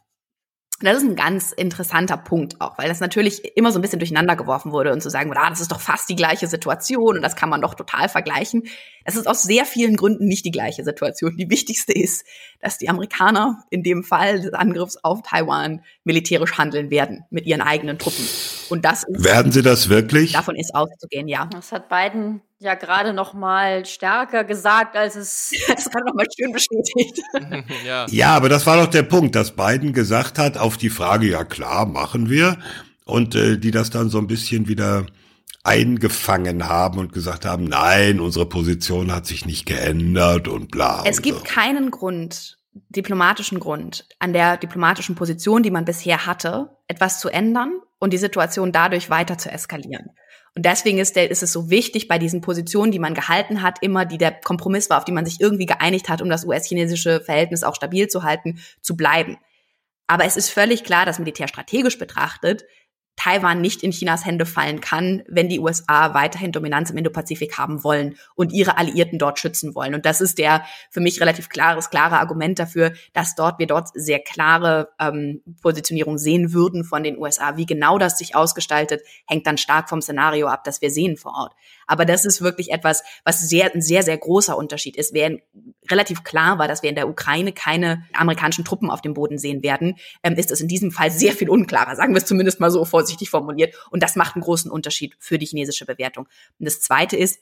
Das ist ein ganz interessanter Punkt auch, weil das natürlich immer so ein bisschen durcheinander geworfen wurde und zu sagen, ah, das ist doch fast die gleiche Situation und das kann man doch total vergleichen. Das ist aus sehr vielen Gründen nicht die gleiche Situation. Die wichtigste ist, dass die Amerikaner in dem Fall des Angriffs auf Taiwan militärisch handeln werden mit ihren eigenen Truppen. Und das ist, werden sie das wirklich? Davon ist auszugehen, ja. Das hat Biden ja gerade noch mal stärker gesagt, als es... Das hat noch mal schön bestätigt. Ja. Ja, aber das war doch der Punkt, dass Biden gesagt hat, auf die Frage, ja klar, machen wir. Und äh, die das dann so ein bisschen wieder eingefangen haben und gesagt haben, nein, unsere Position hat sich nicht geändert und bla. Es und gibt so. keinen Grund, diplomatischen Grund, an der diplomatischen Position, die man bisher hatte, etwas zu ändern und die Situation dadurch weiter zu eskalieren. Und deswegen ist, der, ist es so wichtig, bei diesen Positionen, die man gehalten hat, immer die der Kompromiss war, auf die man sich irgendwie geeinigt hat, um das U S-chinesische Verhältnis auch stabil zu halten, zu bleiben. Aber es ist völlig klar, dass militärstrategisch betrachtet Taiwan nicht in Chinas Hände fallen kann, wenn die U S A weiterhin Dominanz im Indo-Pazifik haben wollen und ihre Alliierten dort schützen wollen. Und das ist der für mich relativ klares, klare Argument dafür, dass dort wir dort sehr klare ähm, Positionierung sehen würden von den U S A. Wie genau das sich ausgestaltet, hängt dann stark vom Szenario ab, das wir sehen vor Ort. Aber das ist wirklich etwas, was sehr, ein sehr, sehr großer Unterschied ist. Während relativ klar war, dass wir in der Ukraine keine amerikanischen Truppen auf dem Boden sehen werden, ähm, ist es in diesem Fall sehr viel unklarer. Sagen wir es zumindest mal so vorsichtig. vorsichtig formuliert. Und das macht einen großen Unterschied für die chinesische Bewertung. Und das Zweite ist,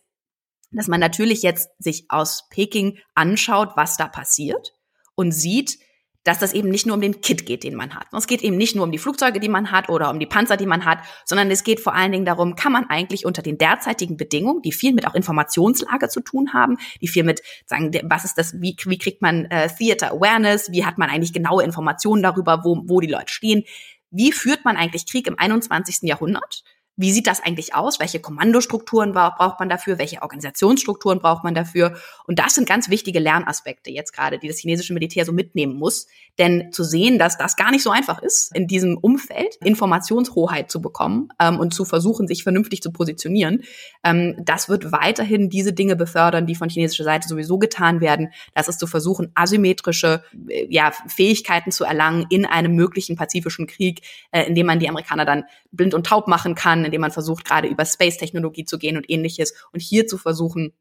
dass man natürlich jetzt sich aus Peking anschaut, was da passiert und sieht, dass das eben nicht nur um den Kit geht, den man hat. Es geht eben nicht nur um die Flugzeuge, die man hat oder um die Panzer, die man hat, sondern es geht vor allen Dingen darum, kann man eigentlich unter den derzeitigen Bedingungen, die viel mit auch Informationslage zu tun haben, die viel mit, sagen, was ist das, wie, wie kriegt man äh, Theater Awareness, wie hat man eigentlich genaue Informationen darüber, wo, wo die Leute stehen, wie führt man eigentlich Krieg im einundzwanzigsten Jahrhundert? Wie sieht das eigentlich aus? Welche Kommandostrukturen braucht man dafür? Welche Organisationsstrukturen braucht man dafür? Und das sind ganz wichtige Lernaspekte jetzt gerade, die das chinesische Militär so mitnehmen muss. Denn zu sehen, dass das gar nicht so einfach ist, in diesem Umfeld Informationshoheit zu bekommen ähm, und zu versuchen, sich vernünftig zu positionieren, ähm, das wird weiterhin diese Dinge befördern, die von chinesischer Seite sowieso getan werden. Das ist zu versuchen, asymmetrische äh, ja, Fähigkeiten zu erlangen in einem möglichen pazifischen Krieg, äh, in dem man die Amerikaner dann blind und taub machen kann, indem man versucht, gerade über Space-Technologie zu gehen und ähnliches und hier zu versuchen,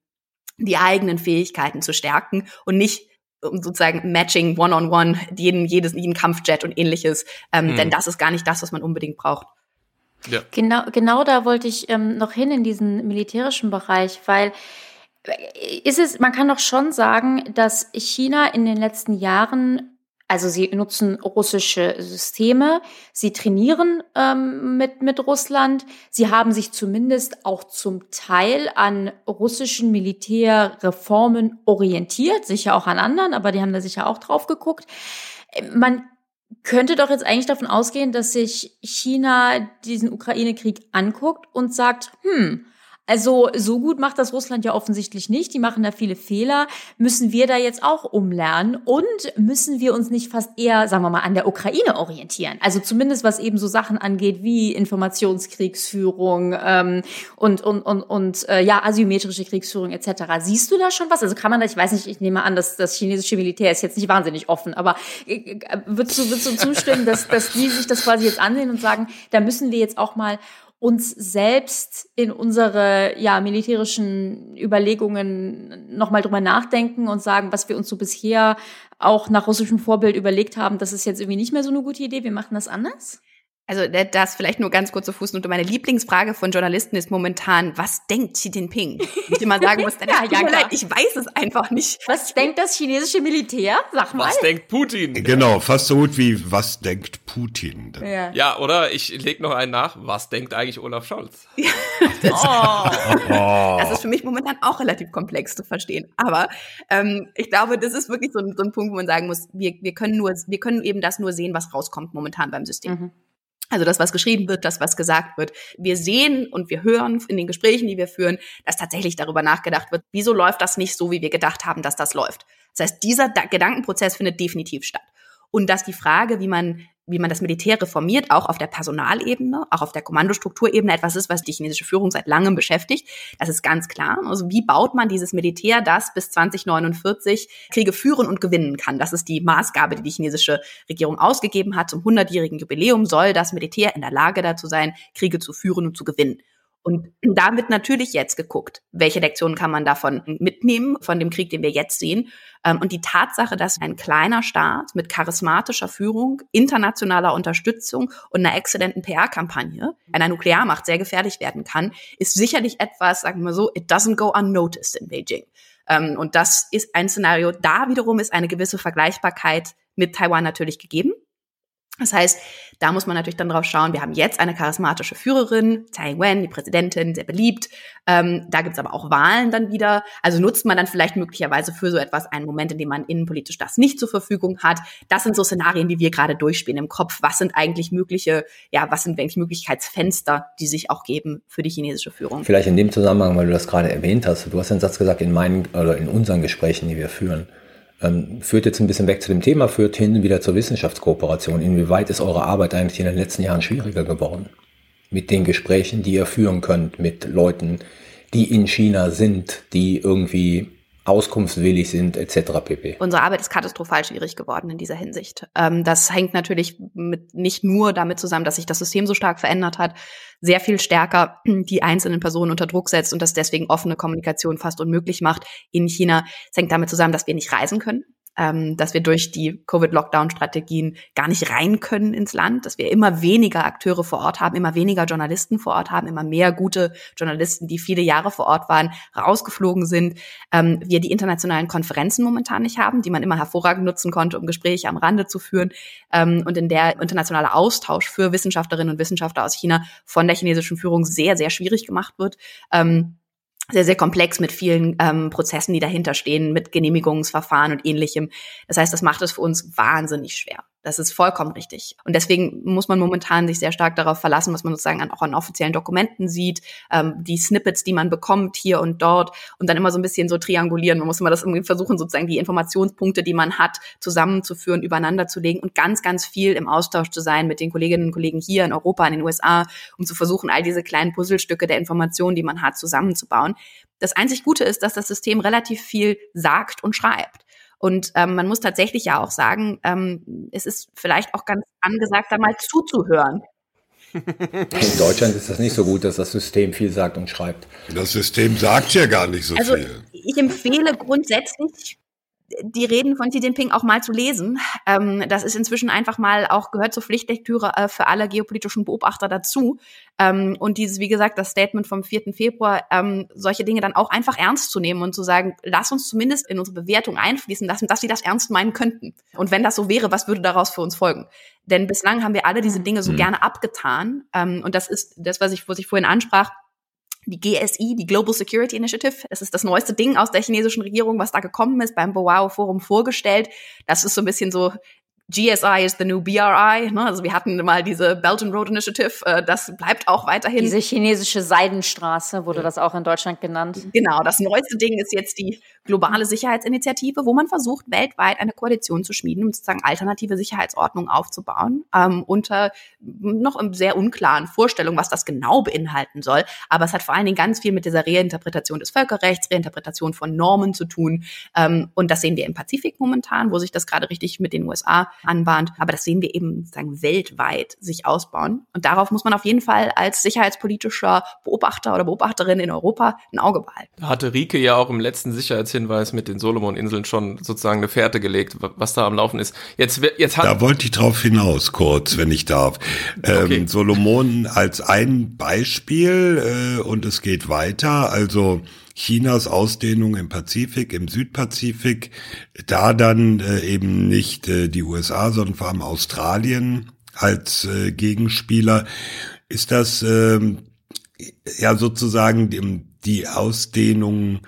die eigenen Fähigkeiten zu stärken und nicht sozusagen matching one-on-one jeden, jedes, jeden Kampfjet und ähnliches, ähm, mhm. denn das ist gar nicht das, was man unbedingt braucht. Ja. Genau, genau da wollte ich ähm, noch hin in diesen militärischen Bereich, weil ist es, man kann doch schon sagen, dass China in den letzten Jahren, also sie nutzen russische Systeme, sie trainieren ähm, mit, mit Russland, sie haben sich zumindest auch zum Teil an russischen Militärreformen orientiert, sicher auch an anderen, aber die haben da sicher auch drauf geguckt. Man könnte doch jetzt eigentlich davon ausgehen, dass sich China diesen Ukraine-Krieg anguckt und sagt, hm, also so gut macht das Russland ja offensichtlich nicht. Die machen da viele Fehler. Müssen wir da jetzt auch umlernen? Und müssen wir uns nicht fast eher, sagen wir mal, an der Ukraine orientieren? Also zumindest was eben so Sachen angeht wie Informationskriegsführung ähm, und und und und äh, ja asymmetrische Kriegsführung et cetera. Siehst du da schon was? Also kann man da, ich weiß nicht, ich nehme an, dass das chinesische Militär ist jetzt nicht wahnsinnig offen, aber äh, würdest du, würdest du zustimmen, dass dass die sich das quasi jetzt ansehen und sagen, da müssen wir jetzt auch mal uns selbst in unsere ja militärischen Überlegungen nochmal drüber nachdenken und sagen, was wir uns so bisher auch nach russischem Vorbild überlegt haben, das ist jetzt irgendwie nicht mehr so eine gute Idee, wir machen das anders? Also das vielleicht nur ganz kurze Fußnote. Meine Lieblingsfrage von Journalisten ist momentan, was denkt Xi Jinping? Ich immer sagen muss, ja, ja, klar. Ich weiß es einfach nicht. Was denkt das chinesische Militär? Sag mal. Was denkt Putin? Genau, fast so gut wie, was denkt Putin? Ja, ja oder ich lege noch einen nach, was denkt eigentlich Olaf Scholz? das, oh. das ist für mich momentan auch relativ komplex zu verstehen. Aber ähm, ich glaube, das ist wirklich so ein, so ein Punkt, wo man sagen muss, wir, wir, können nur, wir können eben das nur sehen, was rauskommt momentan beim System. Mhm. Also das, was geschrieben wird, das, was gesagt wird. Wir sehen und wir hören in den Gesprächen, die wir führen, dass tatsächlich darüber nachgedacht wird, wieso läuft das nicht so, wie wir gedacht haben, dass das läuft. Das heißt, dieser da- Gedankenprozess findet definitiv statt. Und dass die Frage, wie man, wie man das Militär reformiert, auch auf der Personalebene, auch auf der Kommandostrukturebene etwas ist, was die chinesische Führung seit langem beschäftigt, das ist ganz klar. Also wie baut man dieses Militär, das bis zwanzig neunundvierzig Kriege führen und gewinnen kann? Das ist die Maßgabe, die die chinesische Regierung ausgegeben hat. Zum hundertjährigen Jubiläum soll das Militär in der Lage dazu sein, Kriege zu führen und zu gewinnen. Und da wird natürlich jetzt geguckt, welche Lektionen kann man davon mitnehmen, von dem Krieg, den wir jetzt sehen. Und die Tatsache, dass ein kleiner Staat mit charismatischer Führung, internationaler Unterstützung und einer exzellenten P R-Kampagne einer Nuklearmacht sehr gefährlich werden kann, ist sicherlich etwas, sagen wir mal so, it doesn't go unnoticed in Beijing. Und das ist ein Szenario, da wiederum ist eine gewisse Vergleichbarkeit mit Taiwan natürlich gegeben. Das heißt, da muss man natürlich dann drauf schauen, wir haben jetzt eine charismatische Führerin, Tsai Ing-wen, die Präsidentin, sehr beliebt. Ähm, da gibt's aber auch Wahlen dann wieder. Also nutzt man dann vielleicht möglicherweise für so etwas einen Moment, in dem man innenpolitisch das nicht zur Verfügung hat. Das sind so Szenarien, die wir gerade durchspielen im Kopf. Was sind eigentlich mögliche, ja, was sind eigentlich Möglichkeitsfenster, die sich auch geben für die chinesische Führung? Vielleicht in dem Zusammenhang, weil du das gerade erwähnt hast, du hast den Satz gesagt, in meinen oder in unseren Gesprächen, die wir führen. Ähm, führt jetzt ein bisschen weg zu dem Thema, führt hin wieder zur Wissenschaftskooperation. Inwieweit ist eure Arbeit eigentlich in den letzten Jahren schwieriger geworden? Mit den Gesprächen, die ihr führen könnt, mit Leuten, die in China sind, die irgendwie auskunftswillig sind, et cetera pp. Unsere Arbeit ist katastrophal schwierig geworden in dieser Hinsicht. Ähm, das hängt natürlich mit, nicht nur damit zusammen, dass sich das System so stark verändert hat, sehr viel stärker die einzelnen Personen unter Druck setzt und das deswegen offene Kommunikation fast unmöglich macht in China. Es hängt damit zusammen, dass wir nicht reisen können. ähm, dass wir durch die Covid-Lockdown-Strategien gar nicht rein können ins Land, dass wir immer weniger Akteure vor Ort haben, immer weniger Journalisten vor Ort haben, immer mehr gute Journalisten, die viele Jahre vor Ort waren, rausgeflogen sind. Ähm, wir die internationalen Konferenzen momentan nicht haben, die man immer hervorragend nutzen konnte, um Gespräche am Rande zu führen, ähm, und in der internationale Austausch für Wissenschaftlerinnen und Wissenschaftler aus China von der chinesischen Führung sehr, sehr schwierig gemacht wird. Ähm, sehr, sehr komplex mit vielen ähm, Prozessen, die dahinter stehen, mit Genehmigungsverfahren und Ähnlichem. Das heißt, das macht es für uns wahnsinnig schwer. Das ist vollkommen richtig. Und deswegen muss man momentan sich sehr stark darauf verlassen, was man sozusagen an, auch an offiziellen Dokumenten sieht, ähm, die Snippets, die man bekommt hier und dort, und dann immer so ein bisschen so triangulieren. Man muss immer das irgendwie versuchen, sozusagen die Informationspunkte, die man hat, zusammenzuführen, übereinander zu legen und ganz, ganz viel im Austausch zu sein mit den Kolleginnen und Kollegen hier in Europa, in den U S A, um zu versuchen, all diese kleinen Puzzlestücke der Informationen, die man hat, zusammenzubauen. Das einzig Gute ist, dass das System relativ viel sagt und schreibt. Und ähm, man muss tatsächlich ja auch sagen, ähm, es ist vielleicht auch ganz angesagt, da mal zuzuhören. In Deutschland ist das nicht so gut, dass das System viel sagt und schreibt. Das System sagt ja gar nicht so also, viel. Ich empfehle grundsätzlich, die Reden von Xi Jinping auch mal zu lesen. Ähm, das ist inzwischen einfach mal auch gehört zur Pflichtlektüre äh, für alle geopolitischen Beobachter dazu. Ähm, und dieses, wie gesagt, das Statement vom vierten Februar, ähm, solche Dinge dann auch einfach ernst zu nehmen und zu sagen, lass uns zumindest in unsere Bewertung einfließen lassen, dass sie das ernst meinen könnten. Und wenn das so wäre, was würde daraus für uns folgen? Denn bislang haben wir alle diese Dinge so mhm. gerne abgetan. Ähm, und das ist das, was ich, was ich vorhin ansprach. Die G S I, die Global Security Initiative, das ist das neueste Ding aus der chinesischen Regierung, was da gekommen ist, beim Boao-Forum vorgestellt. Das ist so ein bisschen so, G S I is the new B R I. Ne? Also wir hatten mal diese Belt and Road Initiative, äh, das bleibt auch weiterhin. Diese chinesische Seidenstraße wurde das auch in Deutschland genannt. Genau, das neueste Ding ist jetzt die globale Sicherheitsinitiative, wo man versucht, weltweit eine Koalition zu schmieden, um sozusagen alternative Sicherheitsordnungen aufzubauen, ähm, unter noch sehr unklaren Vorstellungen, was das genau beinhalten soll. Aber es hat vor allen Dingen ganz viel mit dieser Reinterpretation des Völkerrechts, Reinterpretation von Normen zu tun. Ähm, und das sehen wir im Pazifik momentan, wo sich das gerade richtig mit den U S A anbahnt, aber das sehen wir eben sozusagen weltweit sich ausbauen. Und darauf muss man auf jeden Fall als sicherheitspolitischer Beobachter oder Beobachterin in Europa ein Auge behalten. Da hatte Rike ja auch im letzten Sicherheitshinweis mit den Solomon-Inseln schon sozusagen eine Fährte gelegt, was da am Laufen ist. Jetzt, jetzt hat da wollte ich drauf hinaus, kurz, wenn ich darf. Okay. Ähm, Solomon als ein Beispiel äh, und es geht weiter, also Chinas Ausdehnung im Pazifik, im Südpazifik, da dann äh, eben nicht äh, die U S A, sondern vor allem Australien als äh, Gegenspieler. Ist das äh, ja sozusagen die, die Ausdehnung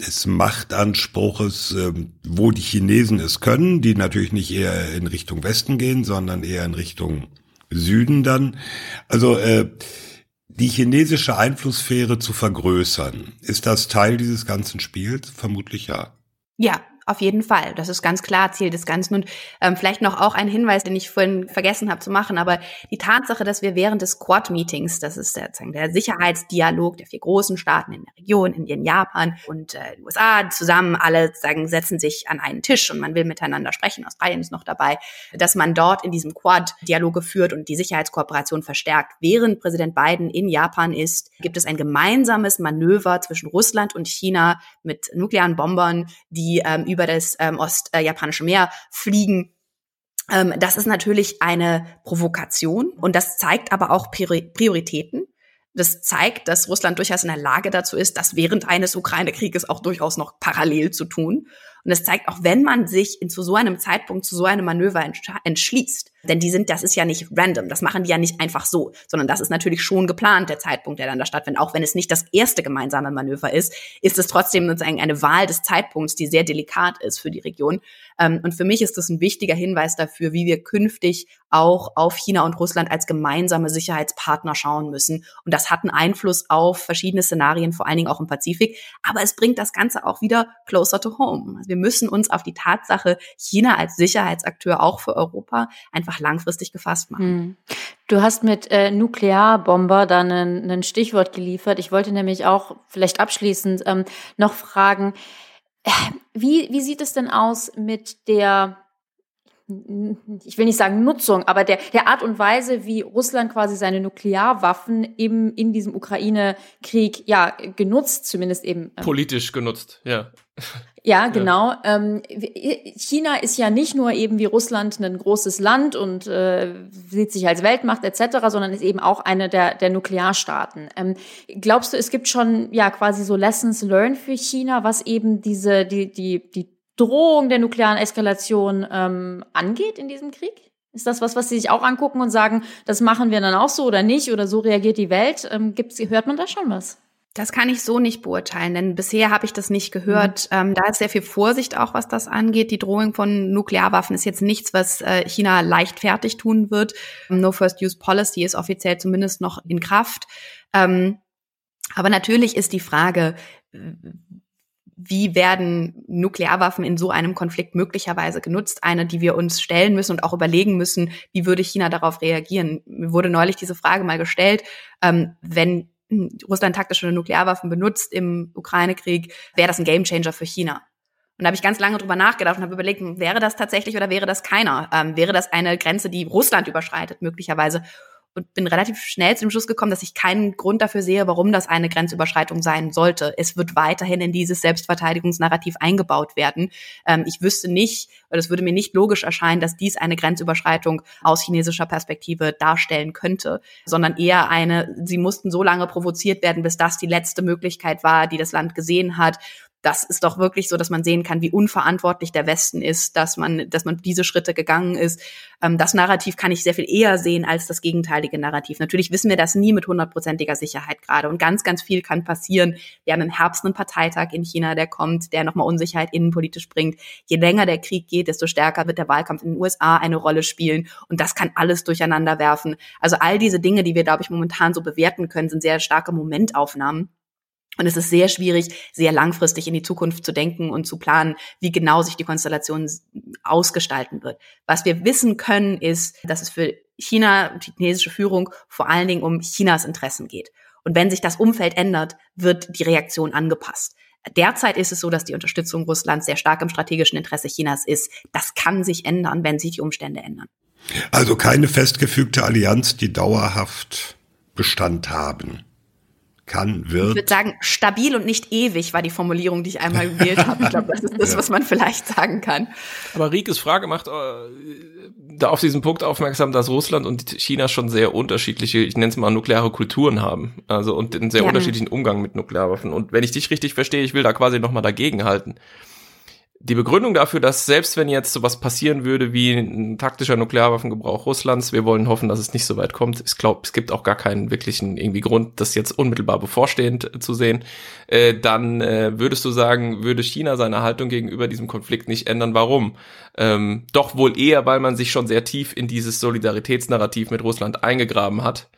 des Machtanspruches, äh, wo die Chinesen es können, die natürlich nicht eher in Richtung Westen gehen, sondern eher in Richtung Süden dann. Also äh, die chinesische Einflusssphäre zu vergrößern, ist das Teil dieses ganzen Spiels? Vermutlich ja. Ja, auf jeden Fall. Das ist ganz klar Ziel des Ganzen. Und ähm, vielleicht noch auch ein Hinweis, den ich vorhin vergessen habe zu machen, aber die Tatsache, dass wir während des Quad-Meetings, das ist sozusagen der Sicherheitsdialog der vier großen Staaten in der Region, Indien, Japan und äh, den U S A, zusammen alle sagen, setzen sich an einen Tisch und man will miteinander sprechen, Australien ist noch dabei, dass man dort in diesem Quad Dialoge führt und die Sicherheitskooperation verstärkt. Während Präsident Biden in Japan ist, gibt es ein gemeinsames Manöver zwischen Russland und China mit nuklearen Bombern, die ähm, über das ähm, ostjapanische äh, Meer fliegen. Ähm, das ist natürlich eine Provokation und das zeigt aber auch Priori- Prioritäten. Das zeigt, dass Russland durchaus in der Lage dazu ist, das während eines Ukraine-Krieges auch durchaus noch parallel zu tun. Und das zeigt auch, wenn man sich in, zu so einem Zeitpunkt zu so einem Manöver entsch- entschließt, denn die sind, das ist ja nicht random, das machen die ja nicht einfach so, sondern das ist natürlich schon geplant, der Zeitpunkt, der dann da stattfindet. Auch wenn es nicht das erste gemeinsame Manöver ist, ist es trotzdem sozusagen eine Wahl des Zeitpunkts, die sehr delikat ist für die Region. Und für mich ist das ein wichtiger Hinweis dafür, wie wir künftig auch auf China und Russland als gemeinsame Sicherheitspartner schauen müssen. Und das hat einen Einfluss auf verschiedene Szenarien, vor allen Dingen auch im Pazifik. Aber es bringt das Ganze auch wieder closer to home. Also wir müssen uns auf die Tatsache, China als Sicherheitsakteur auch für Europa einfach langfristig gefasst machen. Du hast mit äh, Nuklearbomber dann ein Stichwort geliefert. Ich wollte nämlich auch vielleicht abschließend ähm, noch fragen, äh, wie, wie sieht es denn aus mit der ich will nicht sagen Nutzung, aber der, der Art und Weise, wie Russland quasi seine Nuklearwaffen eben in diesem Ukraine-Krieg ja genutzt, zumindest eben. Ähm, Politisch genutzt, ja. Ja, genau. Ja. Ähm, China ist ja nicht nur eben wie Russland ein großes Land und äh, sieht sich als Weltmacht et cetera, sondern ist eben auch eine der, der Nuklearstaaten. Ähm, glaubst du, es gibt schon ja quasi so Lessons learned für China, was eben diese die die die Drohung der nuklearen Eskalation ähm, angeht in diesem Krieg? Ist das was, was sie sich auch angucken und sagen, das machen wir dann auch so oder nicht oder so reagiert die Welt? Ähm, gibt's, hört man da schon was? Das kann ich so nicht beurteilen, denn bisher habe ich das nicht gehört. Mhm. Ähm, da ist sehr viel Vorsicht auch, was das angeht. Die Drohung von Nuklearwaffen ist jetzt nichts, was äh, China leichtfertig tun wird. No-First-Use-Policy ist offiziell zumindest noch in Kraft. Ähm, aber natürlich ist die Frage, wie werden Nuklearwaffen in so einem Konflikt möglicherweise genutzt? Eine, die wir uns stellen müssen und auch überlegen müssen, wie würde China darauf reagieren? Mir wurde neulich diese Frage mal gestellt, ähm, wenn Russland taktische Nuklearwaffen benutzt im Ukraine-Krieg, wäre das ein Gamechanger für China. Und da habe ich ganz lange drüber nachgedacht und habe überlegt, wäre das tatsächlich oder wäre das keiner? Ähm, wäre das eine Grenze, die Russland überschreitet möglicherweise? Und bin relativ schnell zu dem Schluss gekommen, dass ich keinen Grund dafür sehe, warum das eine Grenzüberschreitung sein sollte. Es wird weiterhin in dieses Selbstverteidigungsnarrativ eingebaut werden. Ähm, ich wüsste nicht, oder es würde mir nicht logisch erscheinen, dass dies eine Grenzüberschreitung aus chinesischer Perspektive darstellen könnte, sondern eher eine, sie mussten so lange provoziert werden, bis das die letzte Möglichkeit war, die das Land gesehen hat. Das ist doch wirklich so, dass man sehen kann, wie unverantwortlich der Westen ist, dass man, dass man diese Schritte gegangen ist. Das Narrativ kann ich sehr viel eher sehen als das gegenteilige Narrativ. Natürlich wissen wir das nie mit hundertprozentiger Sicherheit gerade. Und ganz, ganz viel kann passieren. Wir haben im Herbst einen Parteitag in China, der kommt, der nochmal Unsicherheit innenpolitisch bringt. Je länger der Krieg geht, desto stärker wird der Wahlkampf in den U S A eine Rolle spielen. Und das kann alles durcheinander werfen. Also all diese Dinge, die wir, glaube ich, momentan so bewerten können, sind sehr starke Momentaufnahmen. Und es ist sehr schwierig, sehr langfristig in die Zukunft zu denken und zu planen, wie genau sich die Konstellation ausgestalten wird. Was wir wissen können, ist, dass es für China und die chinesische Führung vor allen Dingen um Chinas Interessen geht. Und wenn sich das Umfeld ändert, wird die Reaktion angepasst. Derzeit ist es so, dass die Unterstützung Russlands sehr stark im strategischen Interesse Chinas ist. Das kann sich ändern, wenn sich die Umstände ändern. Also keine festgefügte Allianz, die dauerhaft Bestand haben kann, wird. Ich würde sagen, stabil und nicht ewig war die Formulierung, die ich einmal gewählt habe. Ich glaube, das ist das, ja, was man vielleicht sagen kann. Aber Rikes Frage macht äh, da auf diesen Punkt aufmerksam, dass Russland und China schon sehr unterschiedliche, ich nenne es mal nukleare Kulturen haben. Also und einen sehr ja. unterschiedlichen Umgang mit Nuklearwaffen. Und wenn ich dich richtig verstehe, ich will da quasi nochmal dagegen halten. Die Begründung dafür, dass selbst wenn jetzt sowas passieren würde wie ein taktischer Nuklearwaffengebrauch Russlands, wir wollen hoffen, dass es nicht so weit kommt. Ich glaube, es gibt auch gar keinen wirklichen irgendwie Grund, das jetzt unmittelbar bevorstehend zu sehen. Äh, dann äh, würdest du sagen, würde China seine Haltung gegenüber diesem Konflikt nicht ändern. Warum? Ähm, doch wohl eher, weil man sich schon sehr tief in dieses Solidaritätsnarrativ mit Russland eingegraben hat.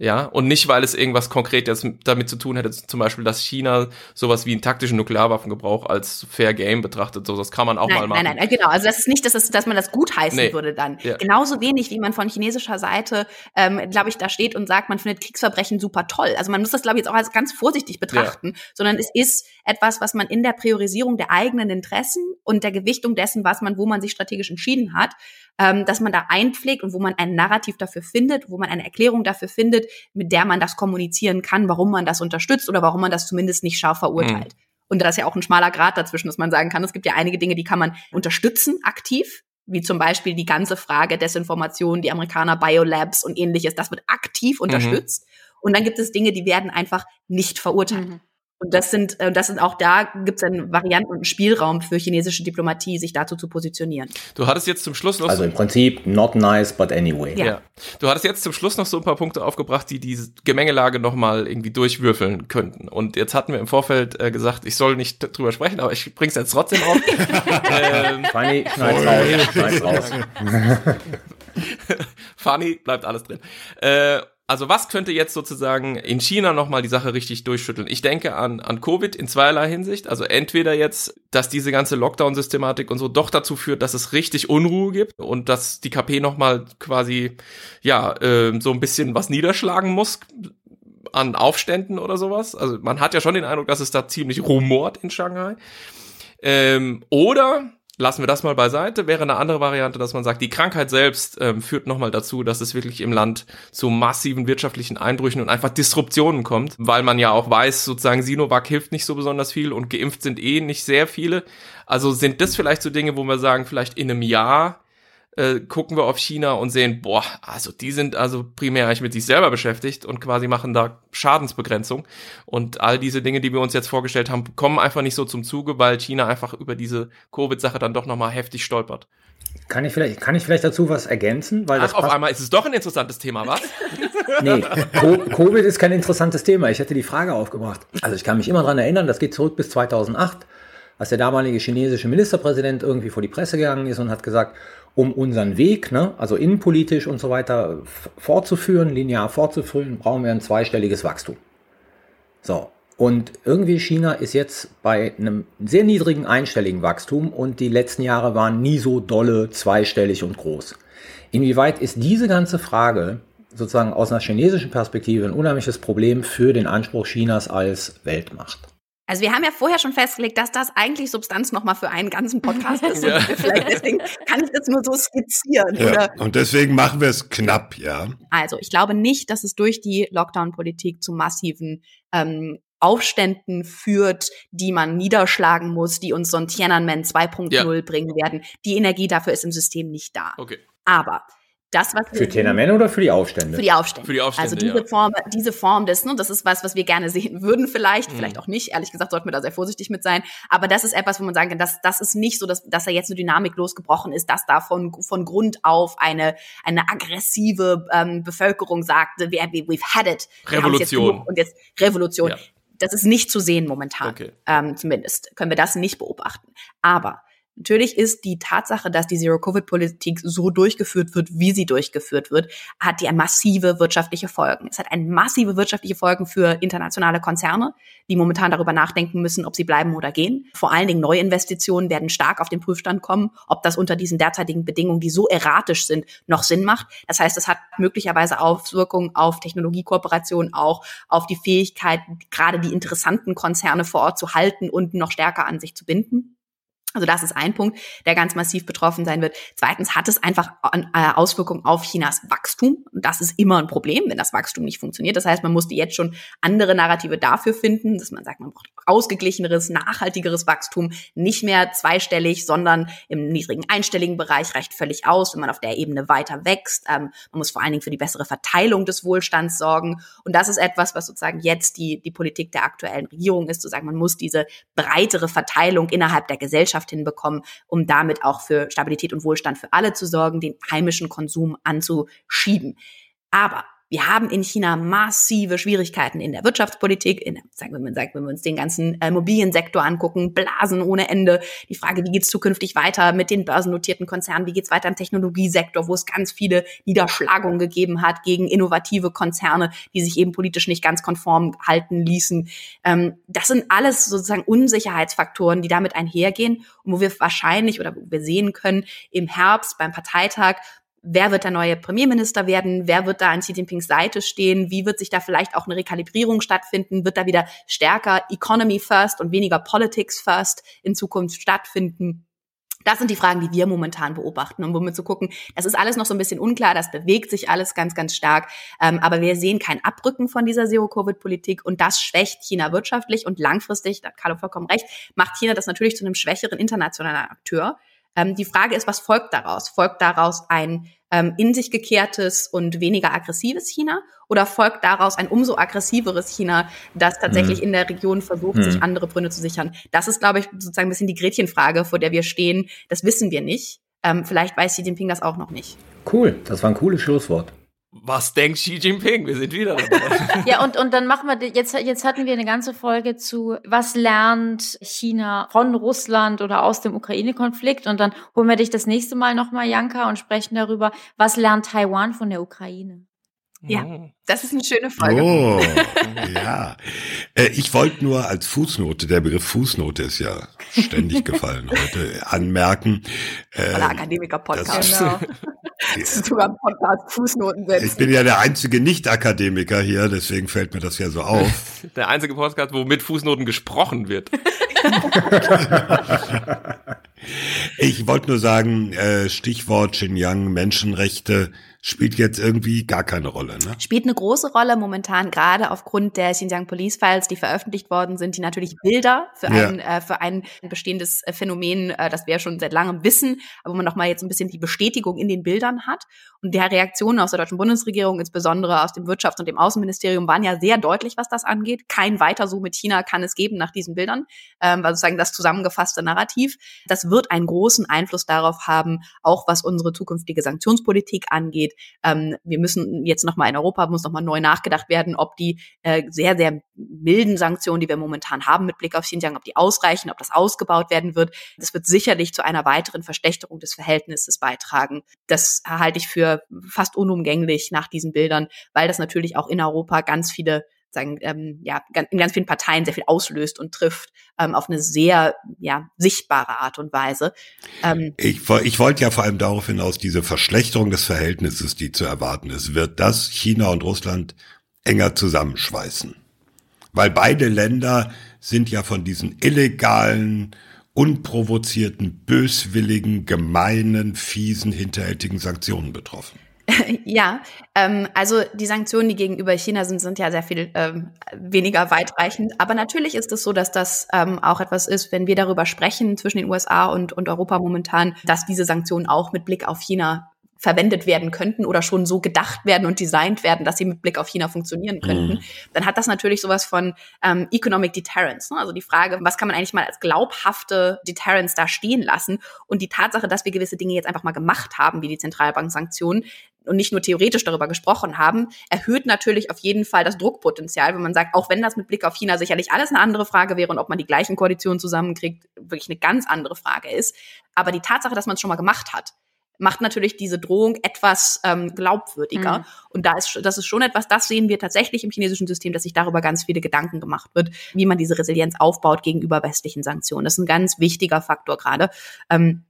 Ja, und nicht, weil es irgendwas konkret jetzt damit zu tun hätte, zum Beispiel, dass China sowas wie einen taktischen Nuklearwaffengebrauch als Fair Game betrachtet. So, das kann man auch nein, mal machen. Nein, nein, genau. Also das ist nicht, dass, es, dass man das gutheißen nee. würde dann. Ja. Genauso wenig, wie man von chinesischer Seite, ähm, glaube ich, da steht und sagt, man findet Kriegsverbrechen super toll. Also man muss das, glaube ich, jetzt auch als ganz vorsichtig betrachten, ja. sondern es ist etwas, was man in der Priorisierung der eigenen Interessen und der Gewichtung dessen, was man, wo man sich strategisch entschieden hat, ähm, dass man da einpflegt und wo man ein Narrativ dafür findet, wo man eine Erklärung dafür findet, mit der man das kommunizieren kann, warum man das unterstützt oder warum man das zumindest nicht scharf verurteilt. Mhm. Und da ist ja auch ein schmaler Grat dazwischen, dass man sagen kann, es gibt ja einige Dinge, die kann man unterstützen aktiv, wie zum Beispiel die ganze Frage Desinformation, die Amerikaner, Biolabs und ähnliches, das wird aktiv unterstützt. Mhm. Und dann gibt es Dinge, die werden einfach nicht verurteilt. Mhm. Und das sind, das sind auch da gibt es einen Varianten und einen Spielraum für chinesische Diplomatie, sich dazu zu positionieren. Du hattest jetzt zum Schluss noch also im Prinzip not nice, but anyway. Ja. ja. Du hattest jetzt zum Schluss noch so ein paar Punkte aufgebracht, die diese Gemengelage nochmal irgendwie durchwürfeln könnten. Und jetzt hatten wir im Vorfeld äh, gesagt, ich soll nicht t- drüber sprechen, aber ich bring's jetzt trotzdem auf. ähm, Fanny, schneid's raus, schneid's raus. Fanny, bleibt alles drin. Äh, Also was könnte jetzt sozusagen in China nochmal die Sache richtig durchschütteln? Ich denke an an Covid in zweierlei Hinsicht. Also entweder jetzt, dass diese ganze Lockdown-Systematik und so doch dazu führt, dass es richtig Unruhe gibt und dass die K P nochmal quasi ja äh, so ein bisschen was niederschlagen muss an Aufständen oder sowas. Also man hat ja schon den Eindruck, dass es da ziemlich rumort in Shanghai. Ähm, oder lassen wir das mal beiseite. Wäre eine andere Variante, dass man sagt, die Krankheit selbst ähm, führt nochmal dazu, dass es wirklich im Land zu massiven wirtschaftlichen Einbrüchen und einfach Disruptionen kommt, weil man ja auch weiß, sozusagen Sinovac hilft nicht so besonders viel und geimpft sind eh nicht sehr viele. Also sind das vielleicht so Dinge, wo wir sagen, vielleicht in einem Jahr äh, gucken wir auf China und sehen, boah, also die sind also primär eigentlich mit sich selber beschäftigt und quasi machen da Schadensbegrenzung. Und all diese Dinge, die wir uns jetzt vorgestellt haben, kommen einfach nicht so zum Zuge, weil China einfach über diese Covid-Sache dann doch nochmal heftig stolpert. Kann ich vielleicht, kann ich vielleicht dazu was ergänzen? Weil Ach, das auf einmal ist es doch ein interessantes Thema, was? Nee, Co- Covid ist kein interessantes Thema. Ich hätte die Frage aufgebracht. Also ich kann mich immer dran erinnern, das geht zurück bis zweitausendacht. Als der damalige chinesische Ministerpräsident irgendwie vor die Presse gegangen ist und hat gesagt, um unseren Weg, ne, also innenpolitisch und so weiter f- fortzuführen, linear fortzuführen, brauchen wir ein zweistelliges Wachstum. So, und irgendwie China ist jetzt bei einem sehr niedrigen einstelligen Wachstum und die letzten Jahre waren nie so dolle, zweistellig und groß. Inwieweit ist diese ganze Frage sozusagen aus einer chinesischen Perspektive ein unheimliches Problem für den Anspruch Chinas als Weltmacht? Also wir haben ja vorher schon festgelegt, dass das eigentlich Substanz nochmal für einen ganzen Podcast ist. Ja. Vielleicht deswegen kann ich das nur so skizzieren. Ja. Oder? Und deswegen machen wir es knapp, ja. Also ich glaube nicht, dass es durch die Lockdown-Politik zu massiven ähm, Aufständen führt, die man niederschlagen muss, die uns so ein Tiananmen zwei Punkt null ja. bringen werden. Die Energie dafür ist im System nicht da. Okay. Aber das, was für Tiananmen oder für die Aufstände? Für die Aufstände. Für die Aufstände, also diese, ja. Form, diese Form des, ne, das ist was, was wir gerne sehen würden vielleicht, mhm. vielleicht auch nicht, ehrlich gesagt sollten wir da sehr vorsichtig mit sein, aber das ist etwas, wo man sagen kann, das, das ist nicht so, dass, dass da jetzt eine Dynamik losgebrochen ist, dass da von, von Grund auf eine, eine aggressive ähm, Bevölkerung sagt, we, we've had it. Revolution. Jetzt und jetzt Revolution. Ja. Das ist nicht zu sehen momentan, okay. ähm, zumindest können wir das nicht beobachten, aber natürlich ist die Tatsache, dass die Zero-Covid-Politik so durchgeführt wird, wie sie durchgeführt wird, hat ja massive wirtschaftliche Folgen. Es hat eine massive wirtschaftliche Folgen für internationale Konzerne, die momentan darüber nachdenken müssen, ob sie bleiben oder gehen. Vor allen Dingen Neuinvestitionen werden stark auf den Prüfstand kommen, ob das unter diesen derzeitigen Bedingungen, die so erratisch sind, noch Sinn macht. Das heißt, es hat möglicherweise Auswirkungen auf Technologiekooperationen, auch auf die Fähigkeit, gerade die interessanten Konzerne vor Ort zu halten und noch stärker an sich zu binden. Also das ist ein Punkt, der ganz massiv betroffen sein wird. Zweitens hat es einfach Auswirkungen auf Chinas Wachstum. Und das ist immer ein Problem, wenn das Wachstum nicht funktioniert. Das heißt, man musste jetzt schon andere Narrative dafür finden, dass man sagt, man braucht ausgeglicheneres, nachhaltigeres Wachstum, nicht mehr zweistellig, sondern im niedrigen einstelligen Bereich reicht völlig aus, wenn man auf der Ebene weiter wächst. Ähm, man muss vor allen Dingen für die bessere Verteilung des Wohlstands sorgen. Und das ist etwas, was sozusagen jetzt die, die Politik der aktuellen Regierung ist, zu sagen, man muss diese breitere Verteilung innerhalb der Gesellschaft hinbekommen, um damit auch für Stabilität und Wohlstand für alle zu sorgen, den heimischen Konsum anzuschieben. Aber wir haben in China massive Schwierigkeiten in der Wirtschaftspolitik, in der, sagen wir, wenn, man sagt, wenn wir uns den ganzen Immobiliensektor angucken, Blasen ohne Ende, die Frage, wie geht es zukünftig weiter mit den börsennotierten Konzernen, wie geht es weiter im Technologiesektor, wo es ganz viele Niederschlagungen gegeben hat gegen innovative Konzerne, die sich eben politisch nicht ganz konform halten ließen. Das sind alles sozusagen Unsicherheitsfaktoren, die damit einhergehen und wo wir wahrscheinlich oder wo wir sehen können, im Herbst beim Parteitag, wer wird der neue Premierminister werden? Wer wird da an Xi Jinpings Seite stehen? Wie wird sich da vielleicht auch eine Rekalibrierung stattfinden? Wird da wieder stärker Economy first und weniger Politics first in Zukunft stattfinden? Das sind die Fragen, die wir momentan beobachten, um womit zu gucken. Das ist alles noch so ein bisschen unklar, das bewegt sich alles ganz, ganz stark. Ähm, aber wir sehen kein Abrücken von dieser Zero-Covid-Politik und das schwächt China wirtschaftlich und langfristig, da hat Carlo vollkommen recht, macht China das natürlich zu einem schwächeren internationalen Akteur. Die Frage ist, was folgt daraus? Folgt daraus ein ähm, in sich gekehrtes und weniger aggressives China oder folgt daraus ein umso aggressiveres China, das tatsächlich hm. in der Region versucht, hm. sich andere Bründe zu sichern? Das ist, glaube ich, sozusagen ein bisschen die Gretchenfrage, vor der wir stehen. Das wissen wir nicht. Ähm, vielleicht weiß Xi Jinping das auch noch nicht. Cool, das war ein cooles Schlusswort. Was denkt Xi Jinping? Wir sind wieder dabei. Ja, und, und dann machen wir, jetzt, jetzt hatten wir eine ganze Folge zu, was lernt China von Russland oder aus dem Ukraine-Konflikt? Und dann holen wir dich das nächste Mal nochmal, Janka, und sprechen darüber, was lernt Taiwan von der Ukraine? Ja, das ist eine schöne Folge. Oh, ja. Äh, ich wollte nur als Fußnote, der Begriff Fußnote ist ja ständig gefallen heute, anmerken. Äh, Aller Akademiker-Podcast. Genau. Das ist sogar ein Podcast, Fußnoten setzen. Ich bin ja der einzige Nicht-Akademiker hier, deswegen fällt mir das ja so auf. Der einzige Podcast, wo mit Fußnoten gesprochen wird. Ich wollte nur sagen, äh, Stichwort Xinjiang, Menschenrechte spielt jetzt irgendwie gar keine Rolle, ne? Spielt eine große Rolle momentan, gerade aufgrund der Xinjiang Police Files, die veröffentlicht worden sind, die natürlich Bilder für ja. ein äh, für ein bestehendes Phänomen, äh, das wir ja schon seit langem wissen, aber man nochmal jetzt ein bisschen die Bestätigung in den Bildern hat. Und der Reaktionen aus der deutschen Bundesregierung, insbesondere aus dem Wirtschafts- und dem Außenministerium, waren ja sehr deutlich, was das angeht. Kein weiter so mit China kann es geben nach diesen Bildern, ähm, weil sozusagen das zusammengefasste Narrativ, das wird einen großen Einfluss darauf haben, auch was unsere zukünftige Sanktionspolitik angeht. Ähm, wir müssen jetzt nochmal in Europa, muss nochmal neu nachgedacht werden, ob die äh, sehr, sehr milden Sanktionen, die wir momentan haben mit Blick auf Xinjiang, ob die ausreichen, ob das ausgebaut werden wird. Das wird sicherlich zu einer weiteren Verschlechterung des Verhältnisses beitragen. Das halte ich für fast unumgänglich nach diesen Bildern, weil das natürlich auch in Europa ganz viele, sagen, ähm, ja, in ganz vielen Parteien sehr viel auslöst und trifft, ähm, auf eine sehr, ja, sichtbare Art und Weise. Ähm, ich, ich wollte ja vor allem darauf hinaus, diese Verschlechterung des Verhältnisses, die zu erwarten ist, wird das China und Russland enger zusammenschweißen. Weil beide Länder sind ja von diesen illegalen, unprovozierten, böswilligen, gemeinen, fiesen, hinterhältigen Sanktionen betroffen. Ja, ähm, also die Sanktionen, die gegenüber China sind, sind ja sehr viel ähm, weniger weitreichend. Aber natürlich ist es so, dass das ähm, auch etwas ist, wenn wir darüber sprechen zwischen den U S A und, und Europa momentan, dass diese Sanktionen auch mit Blick auf China verwendet werden könnten oder schon so gedacht werden und designt werden, dass sie mit Blick auf China funktionieren könnten, mhm. dann hat das natürlich sowas von ähm, Economic Deterrence, ne? Also die Frage, was kann man eigentlich mal als glaubhafte Deterrence da stehen lassen? Und die Tatsache, dass wir gewisse Dinge jetzt einfach mal gemacht haben, wie die Zentralbanksanktionen, und nicht nur theoretisch darüber gesprochen haben, erhöht natürlich auf jeden Fall das Druckpotenzial, wenn man sagt, auch wenn das mit Blick auf China sicherlich alles eine andere Frage wäre und ob man die gleichen Koalitionen zusammenkriegt, wirklich eine ganz andere Frage ist. Aber die Tatsache, dass man es schon mal gemacht hat, macht natürlich diese Drohung etwas ähm, glaubwürdiger. Mhm. Und da ist, das ist schon etwas, das sehen wir tatsächlich im chinesischen System, dass sich darüber ganz viele Gedanken gemacht wird, wie man diese Resilienz aufbaut gegenüber westlichen Sanktionen. Das ist ein ganz wichtiger Faktor gerade. Ähm,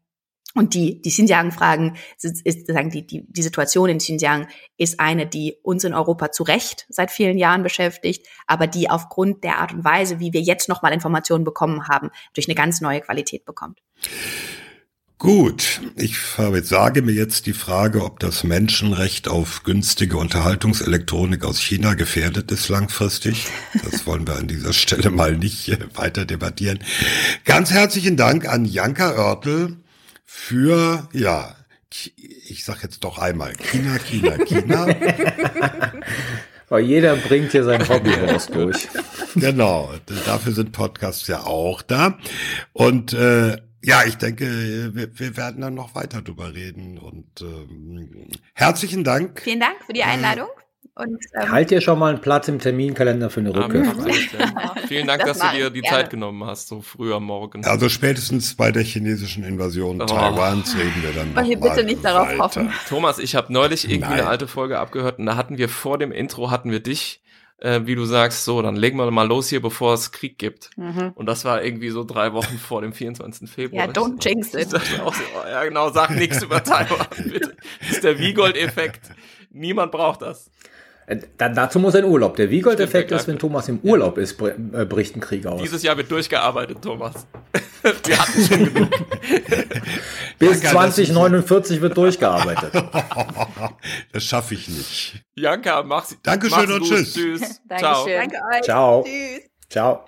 und die, die Xinjiang-Fragen, ist, ist, sagen die, die, die Situation in Xinjiang ist eine, die uns in Europa zu Recht seit vielen Jahren beschäftigt, aber die aufgrund der Art und Weise, wie wir jetzt nochmal Informationen bekommen haben, durch eine ganz neue Qualität bekommt. Gut, ich sage mir jetzt die Frage, ob das Menschenrecht auf günstige Unterhaltungselektronik aus China gefährdet ist langfristig. Das wollen wir an dieser Stelle mal nicht weiter debattieren. Ganz herzlichen Dank an Janka Oertel für, ja, ich sag jetzt doch einmal, China, China, China. Weil jeder bringt hier sein Hobby raus durch. Genau, dafür sind Podcasts ja auch da. Und äh, ja, ich denke, wir, wir werden dann noch weiter drüber reden und ähm, herzlichen Dank. Vielen Dank für die Einladung. Und, ähm, halt dir schon mal einen Platz im Terminkalender für eine Rückkehr. Vielen Dank, das dass du dir die gerne. Zeit genommen hast, so früh am Morgen. Also spätestens bei der chinesischen Invasion oh. Taiwans reden wir dann nochmal hier bitte nicht weiter. Darauf hoffen. Thomas, ich habe neulich irgendwie Nein. eine alte Folge abgehört und da hatten wir vor dem Intro, hatten wir dich. Äh, wie du sagst, so, dann legen wir mal los hier, bevor es Krieg gibt. Mhm. Und das war irgendwie so drei Wochen vor dem vierundzwanzigsten Februar. Ja, don't jinx it. So, ja, genau, sag nichts über Taiwan, bitte. Das ist der Wiegold-Effekt. Niemand braucht das. Dann dazu muss ein Urlaub. Der Wiegold-Effekt ist, wenn Thomas im Urlaub ist, bricht ein Krieg aus. Dieses Jahr wird durchgearbeitet, Thomas. Wir hatten schon genug. Bis zwanzig neunundvierzig wird durchgearbeitet. Das schaffe ich nicht. Janka, mach's gut. Dankeschön und tschüss. Tschüss. Dankeschön. Danke euch. Ciao. Tschüss. Ciao.